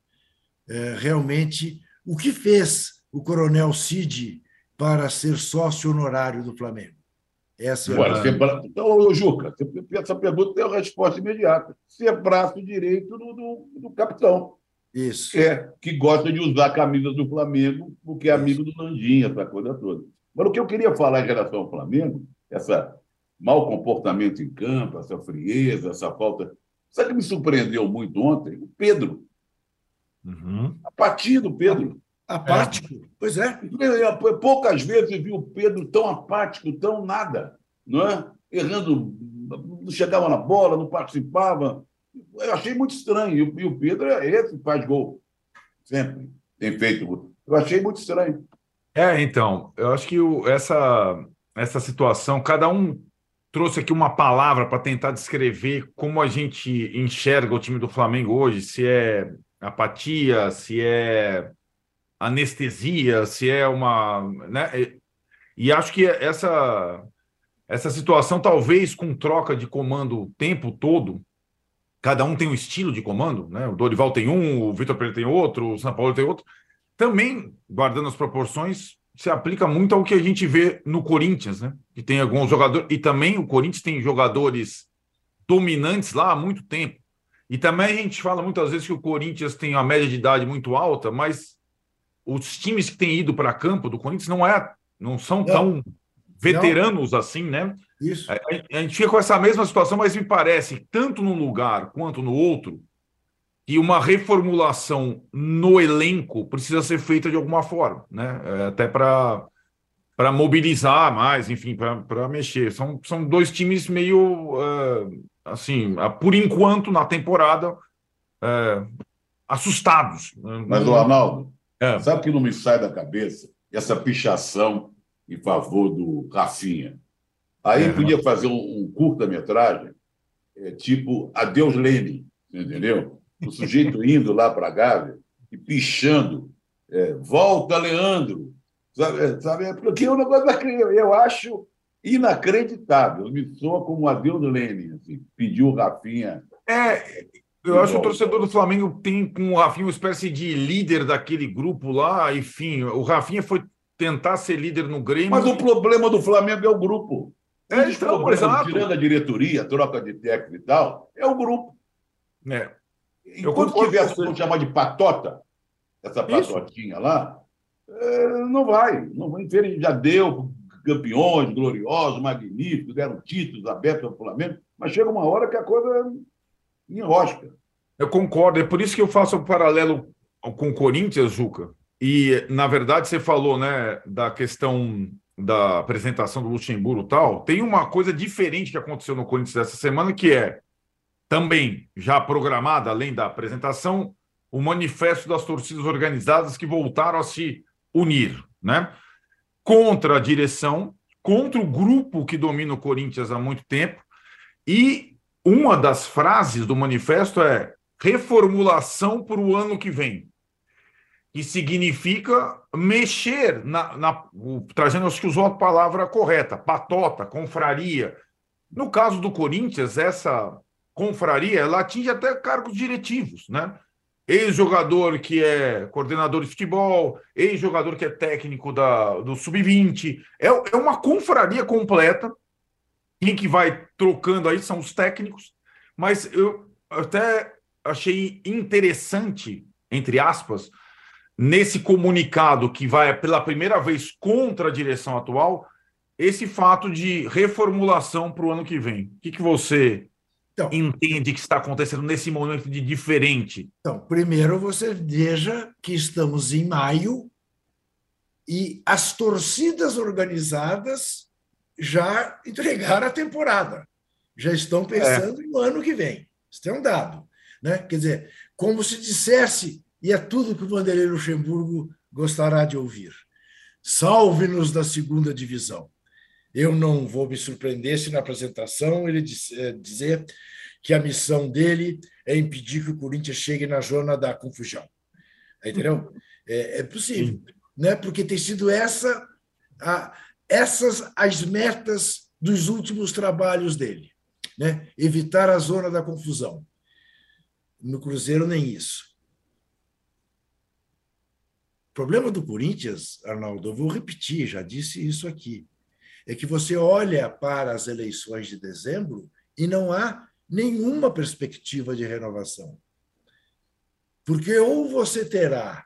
É, realmente, o que fez o coronel Cid para ser sócio honorário do Flamengo? Essa Agora, é a... bra... Então, Juca, essa pergunta tem uma resposta imediata. Você é braço direito do, do, do capitão. Isso. É, que gosta de usar a camisa do Flamengo, porque é amigo Isso. do Landinha, essa coisa toda. Mas o que eu queria falar em relação ao Flamengo, esse mau comportamento em campo, essa frieza, essa falta... Sabe o que me surpreendeu muito ontem? O Pedro. Uhum. A partida do Pedro. Apático? É. Pois é. Poucas vezes vi o Pedro tão apático, tão nada, não é? Errando, não chegava na bola, não participava. Eu achei muito estranho. E o Pedro é esse que faz gol. Sempre tem feito gol. Eu achei muito estranho. É, então, eu acho que o, essa, essa situação, cada um trouxe aqui uma palavra para tentar descrever como a gente enxerga o time do Flamengo hoje, se é apatia, se é... anestesia, se é uma... né? E acho que essa, essa situação, talvez com troca de comando o tempo todo, cada um tem um estilo de comando, né? O Dorival tem um, o Vitor Pereira tem outro, o Sampaoli tem outro, também, guardando as proporções, se aplica muito ao que a gente vê no Corinthians, né? Que tem alguns jogadores, e também o Corinthians tem jogadores dominantes lá há muito tempo. E também a gente fala muitas vezes que o Corinthians tem uma média de idade muito alta, mas os times que têm ido para campo do Corinthians não, é, não são tão é. veteranos não. assim, né? Isso. A, a gente fica com essa mesma situação, mas me parece, tanto num lugar quanto no outro, que uma reformulação no elenco precisa ser feita de alguma forma, né? Até para mobilizar mais, enfim, para mexer. São, são dois times meio, uh, assim, uh, por enquanto, na temporada, uh, assustados. Mas o Arnaldo... É. Sabe o que não me sai da cabeça? Essa pichação em favor do Rafinha. Aí é, podia fazer um, um curta-metragem, é, tipo Adeus Lenin, entendeu? O sujeito indo lá para a Gávea e pichando, é, volta, Leandro. Sabe, sabe? Porque é um negócio da criança, eu acho inacreditável. Me soa como Adeus Lenin, assim, pediu o Rafinha. É. Eu acho que o torcedor do Flamengo tem com o Rafinha uma espécie de líder daquele grupo lá, enfim, o Rafinha foi tentar ser líder no Grêmio. Mas o problema do Flamengo é o grupo. É, eles estão tirando a diretoria, troca de técnico e tal, é o grupo. É. Enquanto tiver, vamos chamar de patota, essa patotinha Isso. lá, não vai. Não vai. Já deu campeões gloriosos, magníficos, deram títulos abertos ao Flamengo, mas chega uma hora que a coisa... em lógica. Eu concordo, é por isso que eu faço o paralelo com o Corinthians, Juca. E, na verdade, você falou, né, da questão da apresentação do Luxemburgo e tal, tem uma coisa diferente que aconteceu no Corinthians essa semana, que é, também já programada, além da apresentação, o manifesto das torcidas organizadas que voltaram a se unir, né? Contra a direção, contra o grupo que domina o Corinthians há muito tempo, e uma das frases do manifesto é reformulação para o ano que vem, que significa mexer, na, na, trazendo, acho que usou a palavra correta, patota, confraria. No caso do Corinthians, essa confraria, ela atinge até cargos diretivos, né? Ex-jogador que é coordenador de futebol, ex-jogador que é técnico da, do sub vinte, é, é uma confraria completa. Quem que vai trocando aí são os técnicos, mas eu até achei interessante, entre aspas, nesse comunicado que vai pela primeira vez contra a direção atual, esse fato de reformulação para o ano que vem. O que, que você então, entende que está acontecendo nesse momento de diferente? Então, primeiro você veja que estamos em maio e as torcidas organizadas já entregaram a temporada, já estão pensando é. no ano que vem. Isso é um dado. Né? Quer dizer, como se dissesse, e é tudo que o Vanderlei Luxemburgo gostará de ouvir, salve-nos da segunda divisão. Eu não vou me surpreender se na apresentação ele diz, é, dizer que a missão dele é impedir que o Corinthians chegue na zona da confusão. Entendeu? É, é possível, Sim. né? Porque tem sido essa... a Essas as metas dos últimos trabalhos dele, né? Evitar a zona da confusão. No Cruzeiro, nem isso. O problema do Corinthians, Arnaldo, eu vou repetir, já disse isso aqui, é que você olha para as eleições de dezembro e não há nenhuma perspectiva de renovação. Porque ou você terá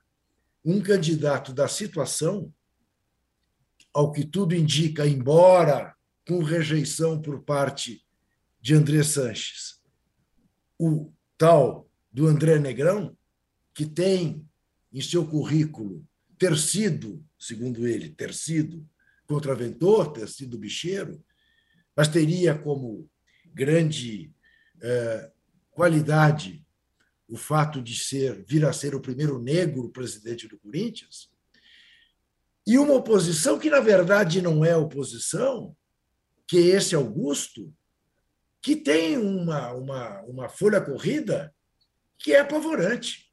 um candidato da situação, ao que tudo indica, embora com rejeição por parte de André Sanches, o tal do André Negrão, que tem em seu currículo ter sido, segundo ele, ter sido contraventor, ter sido bicheiro, mas teria como grande eh, qualidade o fato de ser, vir a ser o primeiro negro presidente do Corinthians, e uma oposição que, na verdade, não é oposição, que é esse Augusto, que tem uma, uma, uma folha corrida que é apavorante.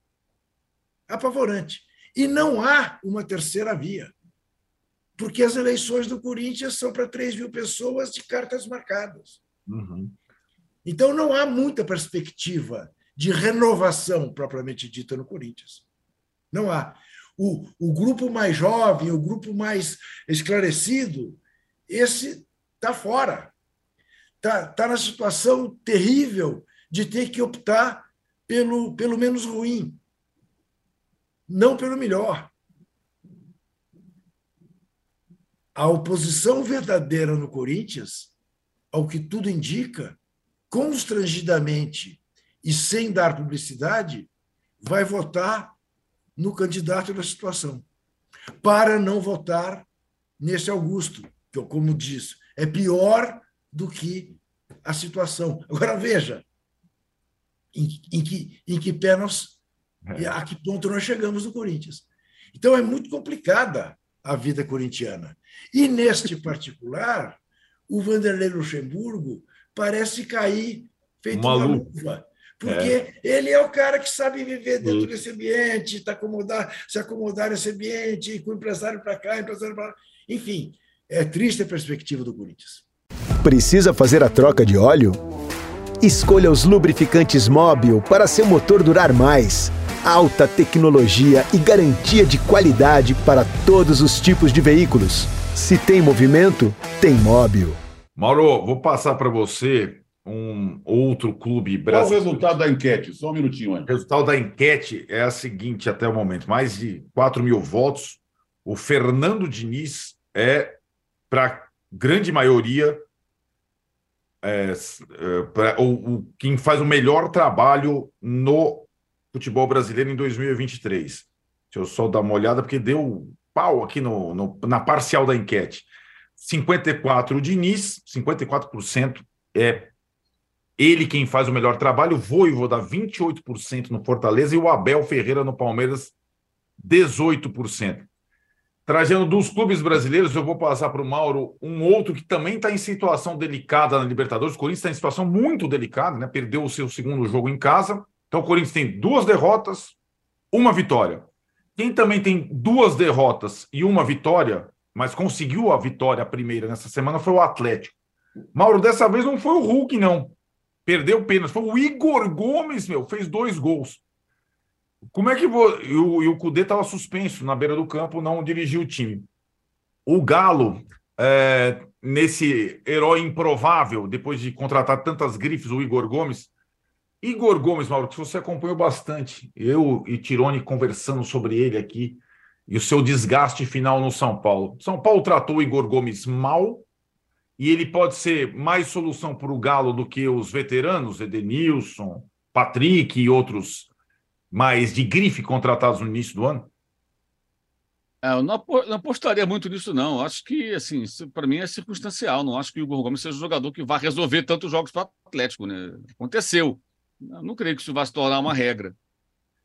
Apavorante. E não há uma terceira via, porque as eleições do Corinthians são para três mil pessoas de cartas marcadas. Uhum. Então, não há muita perspectiva de renovação propriamente dita no Corinthians. Não há. O, o grupo mais jovem, o grupo mais esclarecido, esse está fora. Está tá na situação terrível de ter que optar pelo, pelo menos ruim, não pelo melhor. A oposição verdadeira no Corinthians, ao que tudo indica, constrangidamente e sem dar publicidade, vai votar no candidato da situação, para não votar nesse Augusto, que, como diz, é pior do que a situação. Agora, veja em, em, que, em que pé nós, a que ponto nós chegamos no Corinthians. Então, é muito complicada a vida corintiana. E, neste particular, o Vanderlei Luxemburgo parece cair feito maluco. Uma luva. Porque é. ele é o cara que sabe viver dentro uhum. desse ambiente, tá acomodar, se acomodar nesse ambiente, com o empresário para cá, empresário para lá. Enfim, é triste a perspectiva do Corinthians. Precisa fazer a troca de óleo? Escolha os lubrificantes Mobil para seu motor durar mais. Alta tecnologia e garantia de qualidade para todos os tipos de veículos. Se tem movimento, tem Mobil. Mauro, vou passar para você um outro clube brasileiro. Qual o resultado da enquete? Só um minutinho antes. O resultado da enquete é a seguinte até o momento. Mais de quatro mil votos. O Fernando Diniz é, para grande maioria, é, é, pra, o, o, quem faz o melhor trabalho no futebol brasileiro em dois mil e vinte e três. Deixa eu só dar uma olhada, porque deu pau aqui no, no, na parcial da enquete. cinquenta e quatro por cento o Diniz, cinquenta e quatro por cento é ele quem faz o melhor trabalho, o Vojvoda dá vinte e oito por cento no Fortaleza e o Abel Ferreira no Palmeiras, dezoito por cento. Trajando dos clubes brasileiros, eu vou passar para o Mauro um outro que também está em situação delicada na Libertadores. O Corinthians está em situação muito delicada, né? Perdeu o seu segundo jogo em casa. Então o Corinthians tem duas derrotas, uma vitória. Quem também tem duas derrotas e uma vitória, mas conseguiu a vitória primeira nessa semana, foi o Atlético. Mauro, dessa vez não foi o Hulk, não. Perdeu pênalti. Foi o Igor Gomes, meu, fez dois gols. Como é que vou... E o Cudê estava suspenso na beira do campo, não dirigiu o time. O Galo, é, nesse herói improvável, depois de contratar tantas grifes, o Igor Gomes. Igor Gomes, Mauro, que você acompanhou bastante. Eu e Tirone conversando sobre ele aqui e o seu desgaste final no São Paulo. São Paulo tratou o Igor Gomes mal, e ele pode ser mais solução para o Galo do que os veteranos, Edenilson, Patrick e outros mais de grife contratados no início do ano? É, eu não apostaria muito nisso, não. Acho que, assim, para mim é circunstancial. Não acho que o Igor Gomes seja um jogador que vá resolver tantos jogos para o Atlético, né? Aconteceu. Eu não creio que isso vá se tornar uma regra.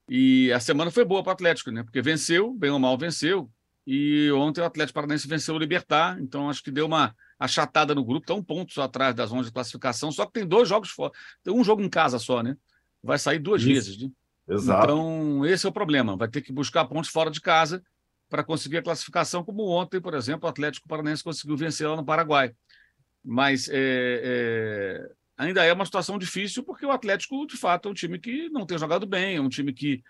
E a semana foi boa para o Atlético, né? Porque venceu, bem ou mal venceu. E ontem o Atlético Paranaense venceu o Libertad. Então acho que deu uma achatada no grupo, está um ponto só atrás da zona de classificação, só que tem dois jogos fora, tem um jogo em casa só, né? Vai sair duas Isso. vezes, né? Exato. Então, esse é o problema, vai ter que buscar pontos fora de casa para conseguir a classificação, como ontem, por exemplo, o Atlético Paranaense conseguiu vencer lá no Paraguai. Mas é, é, ainda é uma situação difícil, porque o Atlético, de fato, é um time que não tem jogado bem, é um time que,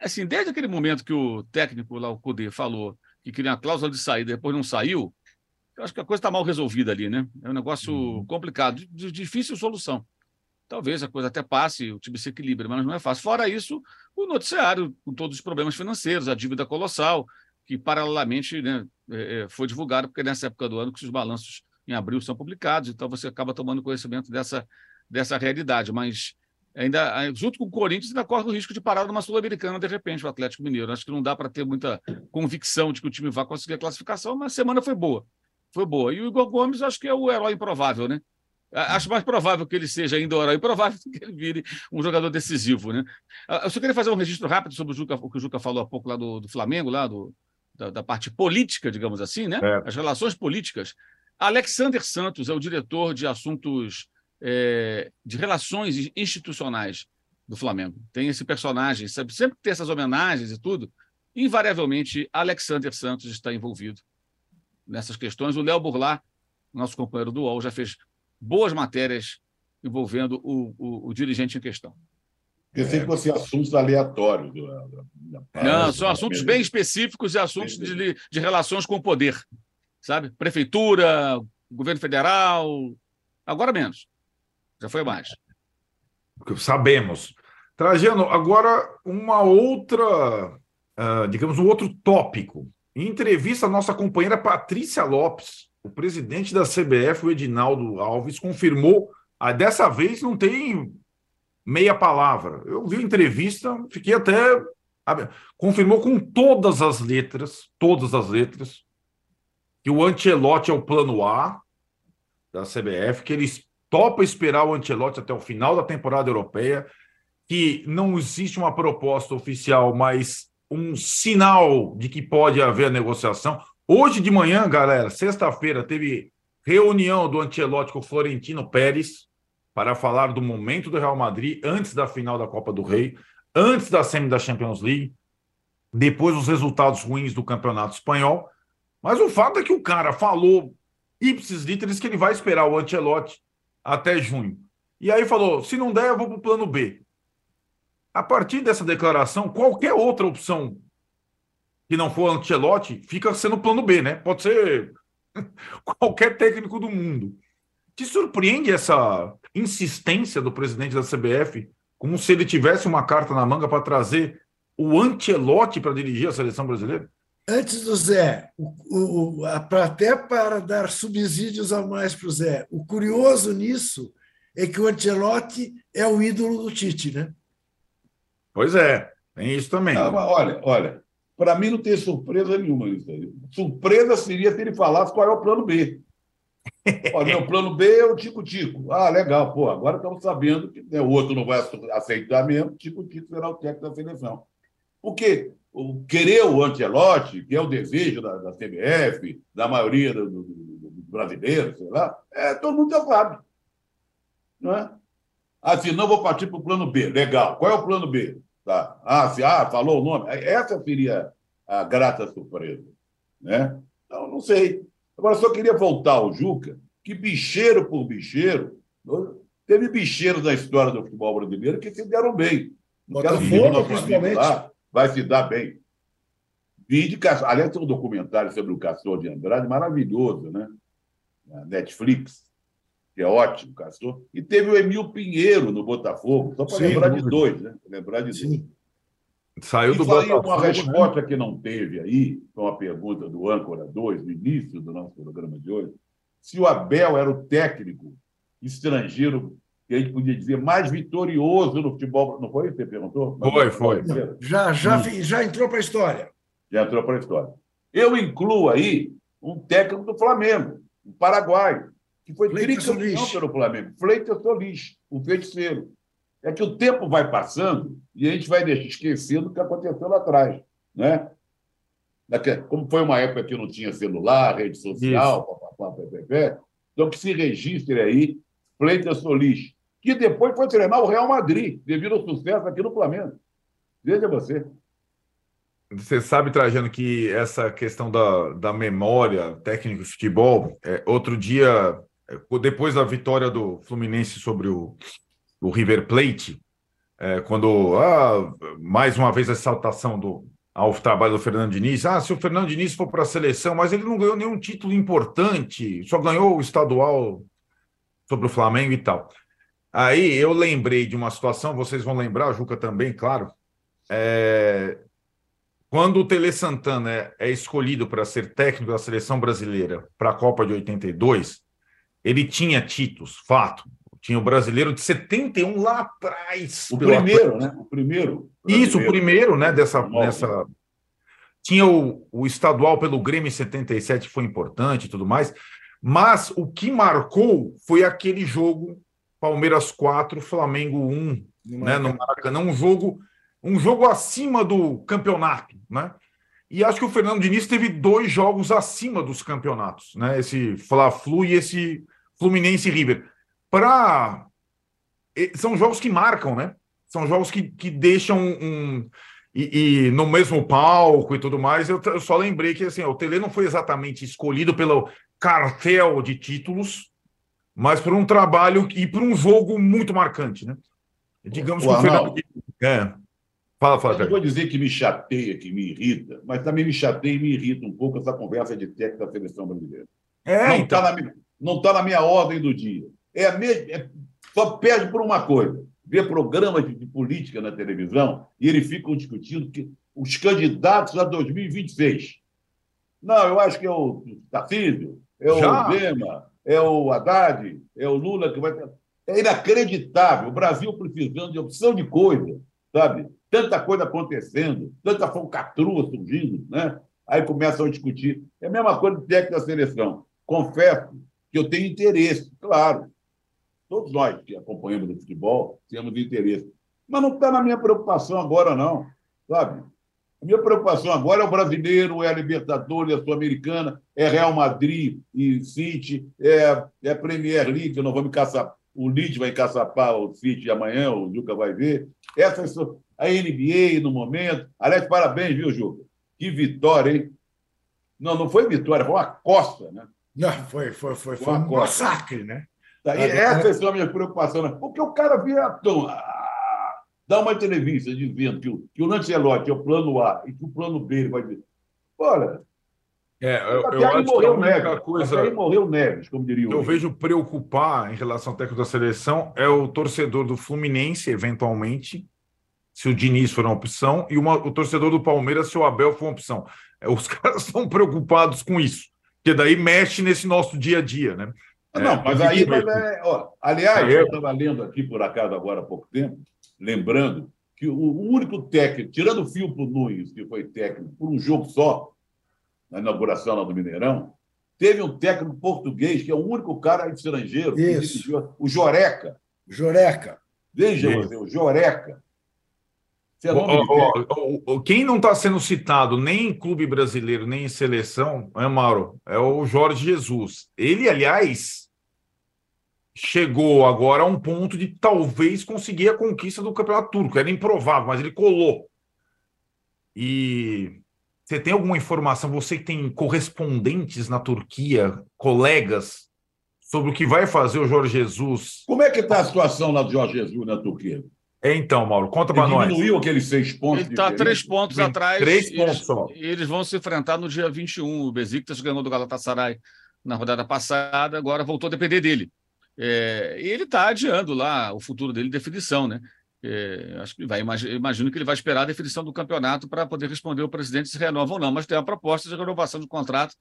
assim, desde aquele momento que o técnico lá, o Cudê, falou que queria uma cláusula de saída, depois não saiu, Eu acho que a coisa está mal resolvida ali, né? É um negócio hum. complicado, de difícil solução. Talvez a coisa até passe, o time se equilibre, mas não é fácil. Fora isso, o noticiário, com todos os problemas financeiros, a dívida colossal, que paralelamente, né, foi divulgado, porque nessa época do ano que os balanços em abril são publicados, então você acaba tomando conhecimento dessa, dessa realidade. Mas ainda, junto com o Corinthians, ainda corre o risco de parar numa Sul-Americana, de repente, o Atlético Mineiro. Acho que não dá para ter muita convicção de que o time vai conseguir a classificação, mas a semana foi boa. Foi boa. E o Igor Gomes, acho que é o herói improvável, né? Acho mais provável que ele seja ainda oral e provável que ele vire um jogador decisivo, né? Eu só queria fazer um registro rápido sobre o, Juca, o que o Juca falou há pouco lá do, do Flamengo, lá do, da, da parte política, digamos assim, né? É. As relações políticas. Alexander Santos é o diretor de assuntos é, de relações institucionais do Flamengo. Tem esse personagem, sabe? Sempre tem essas homenagens e tudo. Invariavelmente, Alexander Santos está envolvido nessas questões. O Léo Burlá, nosso companheiro do U O L, já fez boas matérias envolvendo o, o, o dirigente em questão. Porque sempre vão ser assuntos aleatórios. Do, da, da Não, são assuntos bem específicos e assuntos de, de relações com o poder, sabe? Prefeitura, governo federal, agora menos. Já foi mais. Sabemos. Trajano, agora uma outra, uh, digamos, um outro tópico. Em entrevista à nossa companheira Patrícia Lopes, o presidente da C B F, o Edinaldo Alves, confirmou, ah, dessa vez não tem meia palavra. Eu vi a entrevista, fiquei até... Confirmou com todas as letras, todas as letras, que o Ancelotti é o plano A da C B F, que eles topam esperar o Ancelotti até o final da temporada europeia, que não existe uma proposta oficial, mas um sinal de que pode haver a negociação. Hoje de manhã, galera, sexta-feira, teve reunião do Ancelotti com o Florentino Pérez para falar do momento do Real Madrid antes da final da Copa do Rei, antes da semi da Champions League, depois os resultados ruins do Campeonato Espanhol. Mas o fato é que o cara falou, ipsis literis, que ele vai esperar o Ancelotti até junho. E aí falou, se não der, eu vou para o plano B. A partir dessa declaração, qualquer outra opção que não for Ancelotti, fica sendo plano B, né? Pode ser qualquer técnico do mundo. Te surpreende essa insistência do presidente da C B F, como se ele tivesse uma carta na manga para trazer o Ancelotti para dirigir a seleção brasileira? Antes do Zé, o, o, até para dar subsídios a mais para o Zé, o curioso nisso é que o Ancelotti é o ídolo do Tite, né? Pois é, tem isso também. Ah, olha, olha, para mim não tem surpresa nenhuma isso aí. Surpresa seria se ele falasse qual é o plano B. Olha, meu plano B é o tico-tico. Ah, legal, pô, agora estamos sabendo que né, o outro não vai aceitar mesmo, tico-tico será o técnico da seleção. Porque o querer o Ancelotti, que é o desejo da, da C B F, da maioria dos do, do, do brasileiros, sei lá, é, todo mundo já sabe. Não é? Assim, não vou partir para o plano B. Legal, qual é o plano B? Tá. Ah, se, ah, falou o nome. Essa seria a grata surpresa, né? Então, não sei. Agora, só queria voltar ao Juca, que bicheiro por bicheiro, teve bicheiros na história do futebol brasileiro que se deram bem. Botafogo, principalmente. Lá, vai se dar bem. E de, aliás, tem um documentário sobre o Castor de Andrade, maravilhoso, né? Na Netflix, que é ótimo, Castor. E teve o Emil Pinheiro no Botafogo, só para lembrar de dois, né? Lembrar de Sim. dois. Saiu e do Botafogo. Uma resposta né? que não teve aí, uma pergunta do âncora dois, no início do nosso programa de hoje, se o Abel era o técnico estrangeiro que a gente podia dizer mais vitorioso no futebol. Não foi isso que você perguntou? Mas foi, foi. Já, já, já entrou para a história. Já entrou para a história. Eu incluo aí um técnico do Flamengo, um paraguaio, que foi tricampeão pelo Flamengo. Fleitas Solis, o feiticeiro. É que o tempo vai passando e a gente vai esquecendo o que aconteceu lá atrás, né? Como foi uma época que não tinha celular, rede social, papapá, papapá, então que se registre aí Fleitas Solis, que depois foi treinar o Real Madrid, devido ao sucesso aqui no Flamengo. Veja você. Você sabe, Trajano, que essa questão da, da memória técnica de futebol, é, outro dia, depois da vitória do Fluminense sobre o o River Plate, é, quando, ah, mais uma vez a exaltação do ao trabalho do Fernando Diniz. Ah, se o Fernando Diniz for para a seleção, mas ele não ganhou nenhum título importante, só ganhou o estadual sobre o Flamengo e tal. Aí eu lembrei de uma situação, vocês vão lembrar, a Juca também, claro, é... quando o Tele Santana é, é escolhido para ser técnico da seleção brasileira para a Copa de oitenta e dois, ele tinha títulos, fato. Tinha o brasileiro de setenta e um lá atrás. O primeiro, Atlético, né? O primeiro. Isso, o primeiro, né? Dessa, nessa... Tinha o, o estadual pelo Grêmio em setenta e sete, que foi importante e tudo mais. Mas o que marcou foi aquele jogo Palmeiras quatro, Flamengo um, no né? Maracanã. No Maracanã. Um jogo, um jogo acima do campeonato, né? E acho que o Fernando Diniz teve dois jogos acima dos campeonatos, né? Esse Fla-Flu e esse Fluminense e River. Pra... São jogos que marcam, né? São jogos que, que deixam um... um... E, e no mesmo palco e tudo mais, eu, eu só lembrei que assim, o Tele não foi exatamente escolhido pelo cartel de títulos, mas por um trabalho e por um jogo muito marcante, né? Digamos o que o Fernando... É. Fala, fala, eu não vou dizer que me chateia, que me irrita, mas também me chateia e me irrita um pouco essa conversa de técnico da seleção brasileira. É, não está então... na, tá na minha ordem do dia. É a mesma, é, só perde por uma coisa. Vê programas de, de política na televisão e eles ficam discutindo que os candidatos a dois mil e vinte e seis. Não, eu acho que é o Tarcísio, é Já? o Zema, é o Haddad, é o Lula que vai... É inacreditável. O Brasil precisando de opção de coisa, sabe? Tanta coisa acontecendo, tanta falcatrua surgindo, né? Aí começam a discutir. É a mesma coisa do técnico da seleção. Confesso que eu tenho interesse, claro. Todos nós que acompanhamos o futebol temos interesse. Mas não está na minha preocupação agora, não. Sabe? A minha preocupação agora é o brasileiro, é a Libertadores, é a Sul-Americana, é Real Madrid e City, é, é a Premier League, eu não vou me caçar. O Leeds vai caçapar o City amanhã, o Juca vai ver. Essas são a N B A no momento. Aliás, parabéns, viu, Juca? Que vitória, hein? Não, não foi vitória, foi uma costa, né? Não, foi, foi, foi, foi, foi um massacre, né? E essa é só a minha preocupação, né? Porque o cara via à toa, ah, dá uma entrevista dizendo que o, que o Ancelotti é o plano A e que o plano B ele vai dizer. Olha, é, eu, até eu aí acho morreu que Neves, coisa, até aí morreu Neves, como diria o eu hoje. Vejo preocupar em relação ao técnico da seleção é o torcedor do Fluminense, eventualmente, se o Diniz for uma opção, e uma, o torcedor do Palmeiras, se o Abel for uma opção. Os caras estão preocupados com isso, porque daí mexe nesse nosso dia a dia, né? Não, é, mas aí... Mas é, ó, aliás, eu estava lendo aqui, por acaso, agora há pouco tempo, lembrando que o único técnico, tirando o Filipe Nunes, que foi técnico por um jogo só, na inauguração lá do Mineirão, teve um técnico português, que é o único cara estrangeiro, isso. Que o Joreca. Joreca. Veja você, o Joreca. É o, o, o, quem não está sendo citado nem em clube brasileiro, nem em seleção, é, Mauro, é o Jorge Jesus. Ele, aliás, chegou agora a um ponto de talvez conseguir a conquista do campeonato turco. Era improvável, mas ele colou. E você tem alguma informação, você que tem correspondentes na Turquia, colegas, sobre o que vai fazer o Jorge Jesus? Como é que está a situação lá do Jorge Jesus na Turquia? Então, Mauro, conta para nós. Diminuiu aqueles seis pontos. Ele está três pontos atrás. Três pontos só. E eles vão se enfrentar no dia vinte e um. O Besiktas ganhou do Galatasaray na rodada passada, agora voltou a depender dele. É, e ele está adiando lá o futuro dele, definição, né? É, acho que vai, imagino que ele vai esperar a definição do campeonato para poder responder ao presidente se renova ou não, mas tem uma proposta de renovação de contrato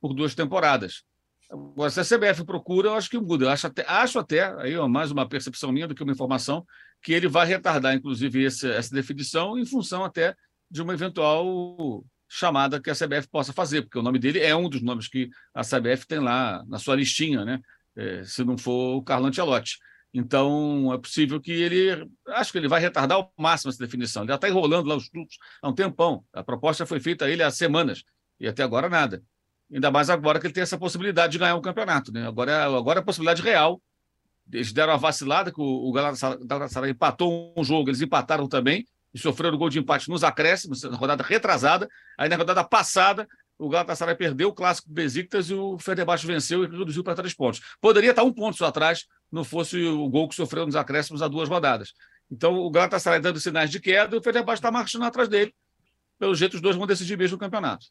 por duas temporadas. Agora, se a C B F procura, eu acho que muda. Eu acho até, acho até aí ó, mais uma percepção minha do que uma informação, que ele vai retardar, inclusive, esse, essa definição em função até de uma eventual chamada que a C B F possa fazer, porque o nome dele é um dos nomes que a C B F tem lá na sua listinha, né? É, se não for o Carlo Ancelotti. Então, é possível que ele... Acho que ele vai retardar ao máximo essa definição. Ele já está enrolando lá os clubes há um tempão. A proposta foi feita a ele há semanas e até agora nada. Ainda mais agora que ele tem essa possibilidade de ganhar um campeonato, né? Agora, agora é a possibilidade real. Eles deram a vacilada, que o Galatasaray empatou um jogo, eles empataram também, e sofreram o gol de empate nos acréscimos, na rodada retrasada. Aí, na rodada passada, o Galatasaray perdeu o clássico do Besiktas e o Fenerbahçe venceu e reduziu para três pontos. Poderia estar um ponto só atrás, não fosse o gol que sofreu nos acréscimos há duas rodadas. Então, o Galatasaray dando sinais de queda e o Fenerbahçe está marchando atrás dele. pelo jeito, os dois vão decidir mesmo o campeonato.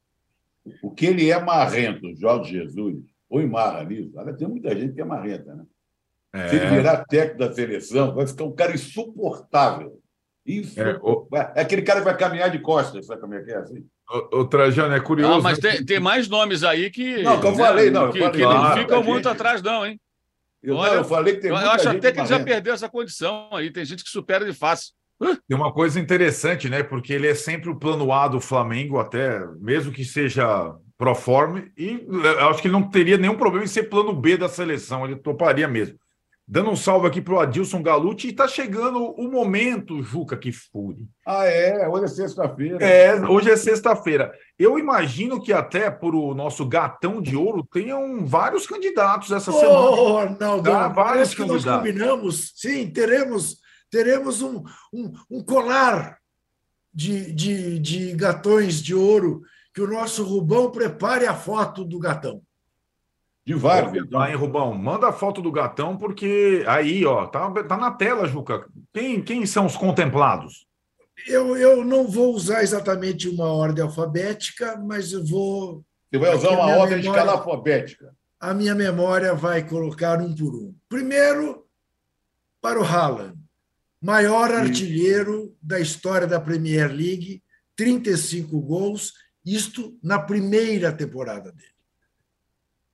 O que ele é marrento, o Jorge Jesus, ou em marra nisso, tem muita gente que é marrenta, né? É. Se ele virar técnico da seleção, vai ficar um cara insuportável. Insuportável. É, o... Aquele cara que vai caminhar de costas, sabe como é que é assim? O, o Trajano é curioso. Ah, mas tem, tem mais nomes aí que. Não, que eu falei, né, não. Que, eu falei, que não, não ficam muito gente... atrás, não, hein? Eu, Olha, não, eu falei que tem muita Eu acho gente até que ele já perdeu essa condição aí. Tem gente que supera de fácil. Tem uma coisa interessante, né? Porque ele é sempre o plano A do Flamengo, até, mesmo que seja proforme, e eu acho que ele não teria nenhum problema em ser plano B da seleção, ele toparia mesmo. Dando um salve aqui para o Adilson Galucci, e está chegando o momento, Juca, que fure. Ah, é? Hoje é sexta-feira. É, hoje é sexta-feira. Eu imagino que até por o nosso gatão de ouro tenham vários candidatos essa oh, semana. Não, tá? não, vários candidatos. Nós combinamos, sim, teremos... Teremos um, um, um colar de, de, de gatões de ouro, que o nosso Rubão prepare a foto do gatão. De vários. Tá, hein, Rubão? Manda a foto do gatão, porque aí, ó, tá, tá na tela, Juca. Quem, quem são os contemplados? Eu, eu não vou usar exatamente uma ordem alfabética, mas eu vou... Você vai usar uma ordem de escala alfabética. A minha memória vai colocar um por um. Primeiro, para o Haaland. Maior artilheiro da história da Premier League, trinta e cinco gols, isto na primeira temporada dele.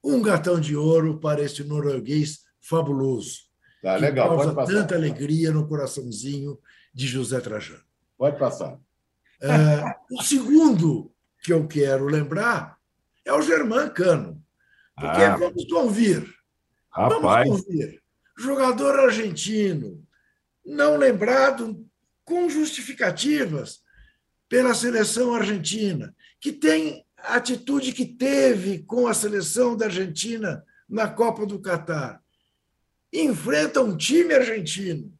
Um gatão de ouro para este norueguês fabuloso. Tá, que legal, causa pode passar. Tanta alegria no coraçãozinho de José Trajano. Pode passar. Uh, o segundo que eu quero lembrar é o Germán Cano. Porque ah, vamos convir. Rapaz. Vamos convir. Jogador argentino, não lembrado com justificativas pela seleção argentina, que tem a atitude que teve com a seleção da Argentina na Copa do Catar. Enfrenta um time argentino,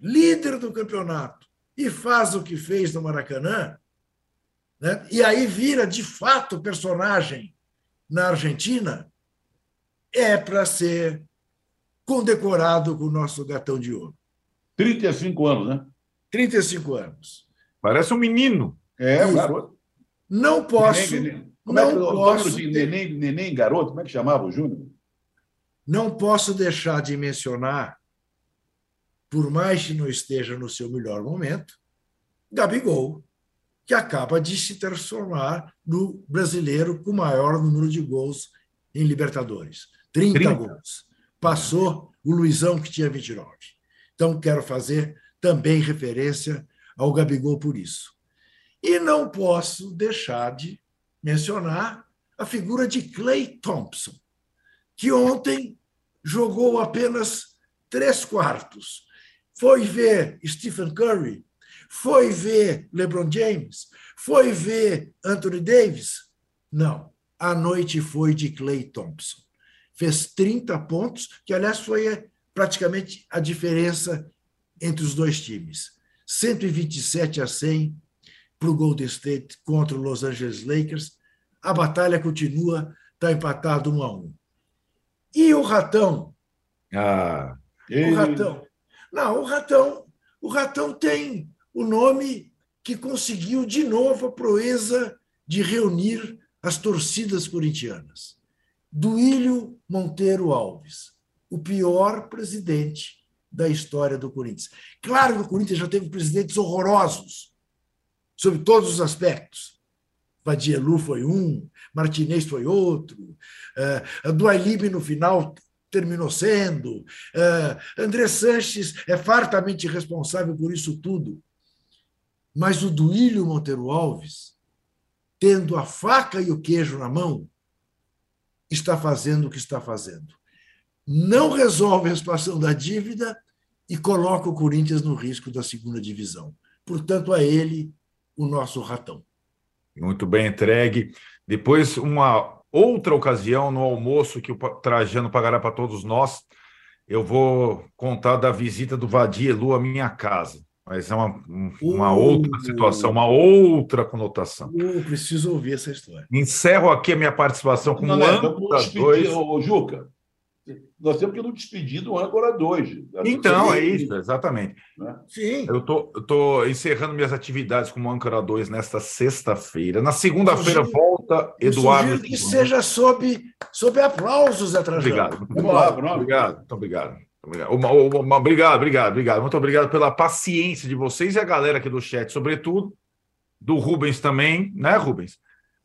líder do campeonato, e faz o que fez no Maracanã, né? E aí vira, de fato, personagem na Argentina, é para ser condecorado com o nosso gatão de ouro. trinta e cinco anos, né? trinta e cinco anos. Parece um menino. É, um garoto. Não posso. Neném, como não é que, posso. De ter... neném, neném, garoto, como é que chamava o Júnior? Não posso deixar de mencionar, por mais que não esteja no seu melhor momento, Gabigol, que acaba de se transformar no brasileiro com o maior número de gols em Libertadores. trinta, trinta gols. Passou o Luizão, que tinha vinte e nove. Então, quero fazer também referência ao Gabigol por isso. E não posso deixar de mencionar a figura de Clay Thompson, que ontem jogou apenas três quartos. Foi ver Stephen Curry, foi ver LeBron James, foi ver Anthony Davis. Não, a noite foi de Clay Thompson. Fez trinta pontos, que, aliás, foi... praticamente a diferença entre os dois times. cento e vinte e sete a cem para o Golden State contra o Los Angeles Lakers. A batalha continua, está empatado um a um. E o Ratão? Ah, ele... O Ratão. Não, o Ratão, o Ratão tem o nome que conseguiu de novo a proeza de reunir as torcidas corintianas. Duílio Monteiro Alves. O pior presidente da história do Corinthians. Claro que o Corinthians já teve presidentes horrorosos, sob todos os aspectos. Badielu foi um, Martinez foi outro, uh, Duailib, no final, terminou sendo, uh, André Sanches é fartamente responsável por isso tudo. Mas o Duílio Monteiro Alves, tendo a faca e o queijo na mão, está fazendo o que está fazendo. Não resolve a situação da dívida e coloca o Corinthians no risco da segunda divisão. Portanto, a ele, o nosso ratão. Muito bem entregue. Depois, uma outra ocasião, no almoço que o Trajano pagará para todos nós, eu vou contar da visita do Vanderlei à minha casa. Mas é uma, uma uh, outra situação, uma outra conotação. Eu preciso ouvir essa história. Encerro aqui a minha participação com um ano das dois. Ô, Juca... Nós temos que nos despedir do âncora de hoje. Então, é isso, exatamente. Né? Sim. Eu tô, tô encerrando minhas atividades como âncora dois nesta sexta-feira. Na segunda-feira volta, Eduardo. Eu sugiro que seja sob, sob aplausos, atrás. Obrigado. Obrigado. Obrigado. Muito obrigado. Obrigado, obrigado, obrigado. Muito obrigado pela paciência de vocês e a galera aqui do chat, sobretudo, do Rubens também, né, Rubens?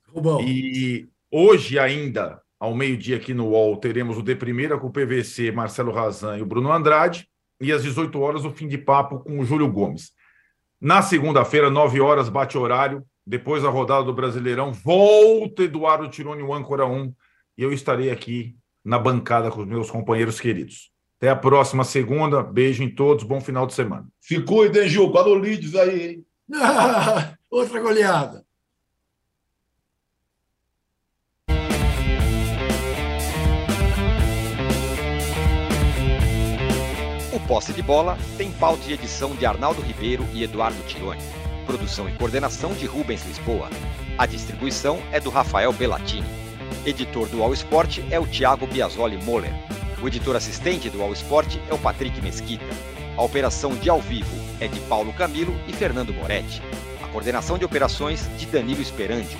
Rubão. E hoje ainda, ao meio-dia aqui no U O L, teremos o De Primeira com o P V C, Marcelo Razan e o Bruno Andrade. E às dezoito horas, o Fim de Papo com o Júlio Gomes. Na segunda-feira, nove horas, bate horário. Depois da rodada do Brasileirão, volta Eduardo Tironi, o âncora um. E eu estarei aqui na bancada com os meus companheiros queridos. Até a próxima segunda. Beijo em todos. Bom final de semana. Se cuidem, Gil. Para o Leeds aí, hein? Outra goleada. Posse de Bola tem pauta e edição de Arnaldo Ribeiro e Eduardo Tironi. Produção e coordenação de Rubens Lisboa. A distribuição é do Rafael Bellatini. Editor do All Sport é o Thiago Biasoli Moller. O editor assistente do All Sport é o Patrick Mesquita. A operação de ao vivo é de Paulo Camilo e Fernando Moretti. A coordenação de operações de Danilo Esperandio.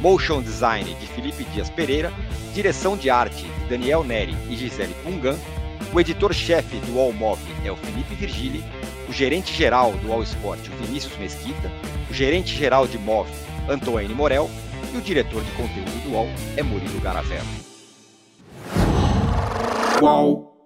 Motion Design de Felipe Dias Pereira. Direção de arte de Daniel Neri e Gisele Pungan. O editor-chefe do Allmov é o Felipe Virgili, o gerente-geral do All Sport, o Vinícius Mesquita, o gerente-geral de Mov, Antoine Morel, e o diretor de conteúdo do All é Murilo Garavella. Uau.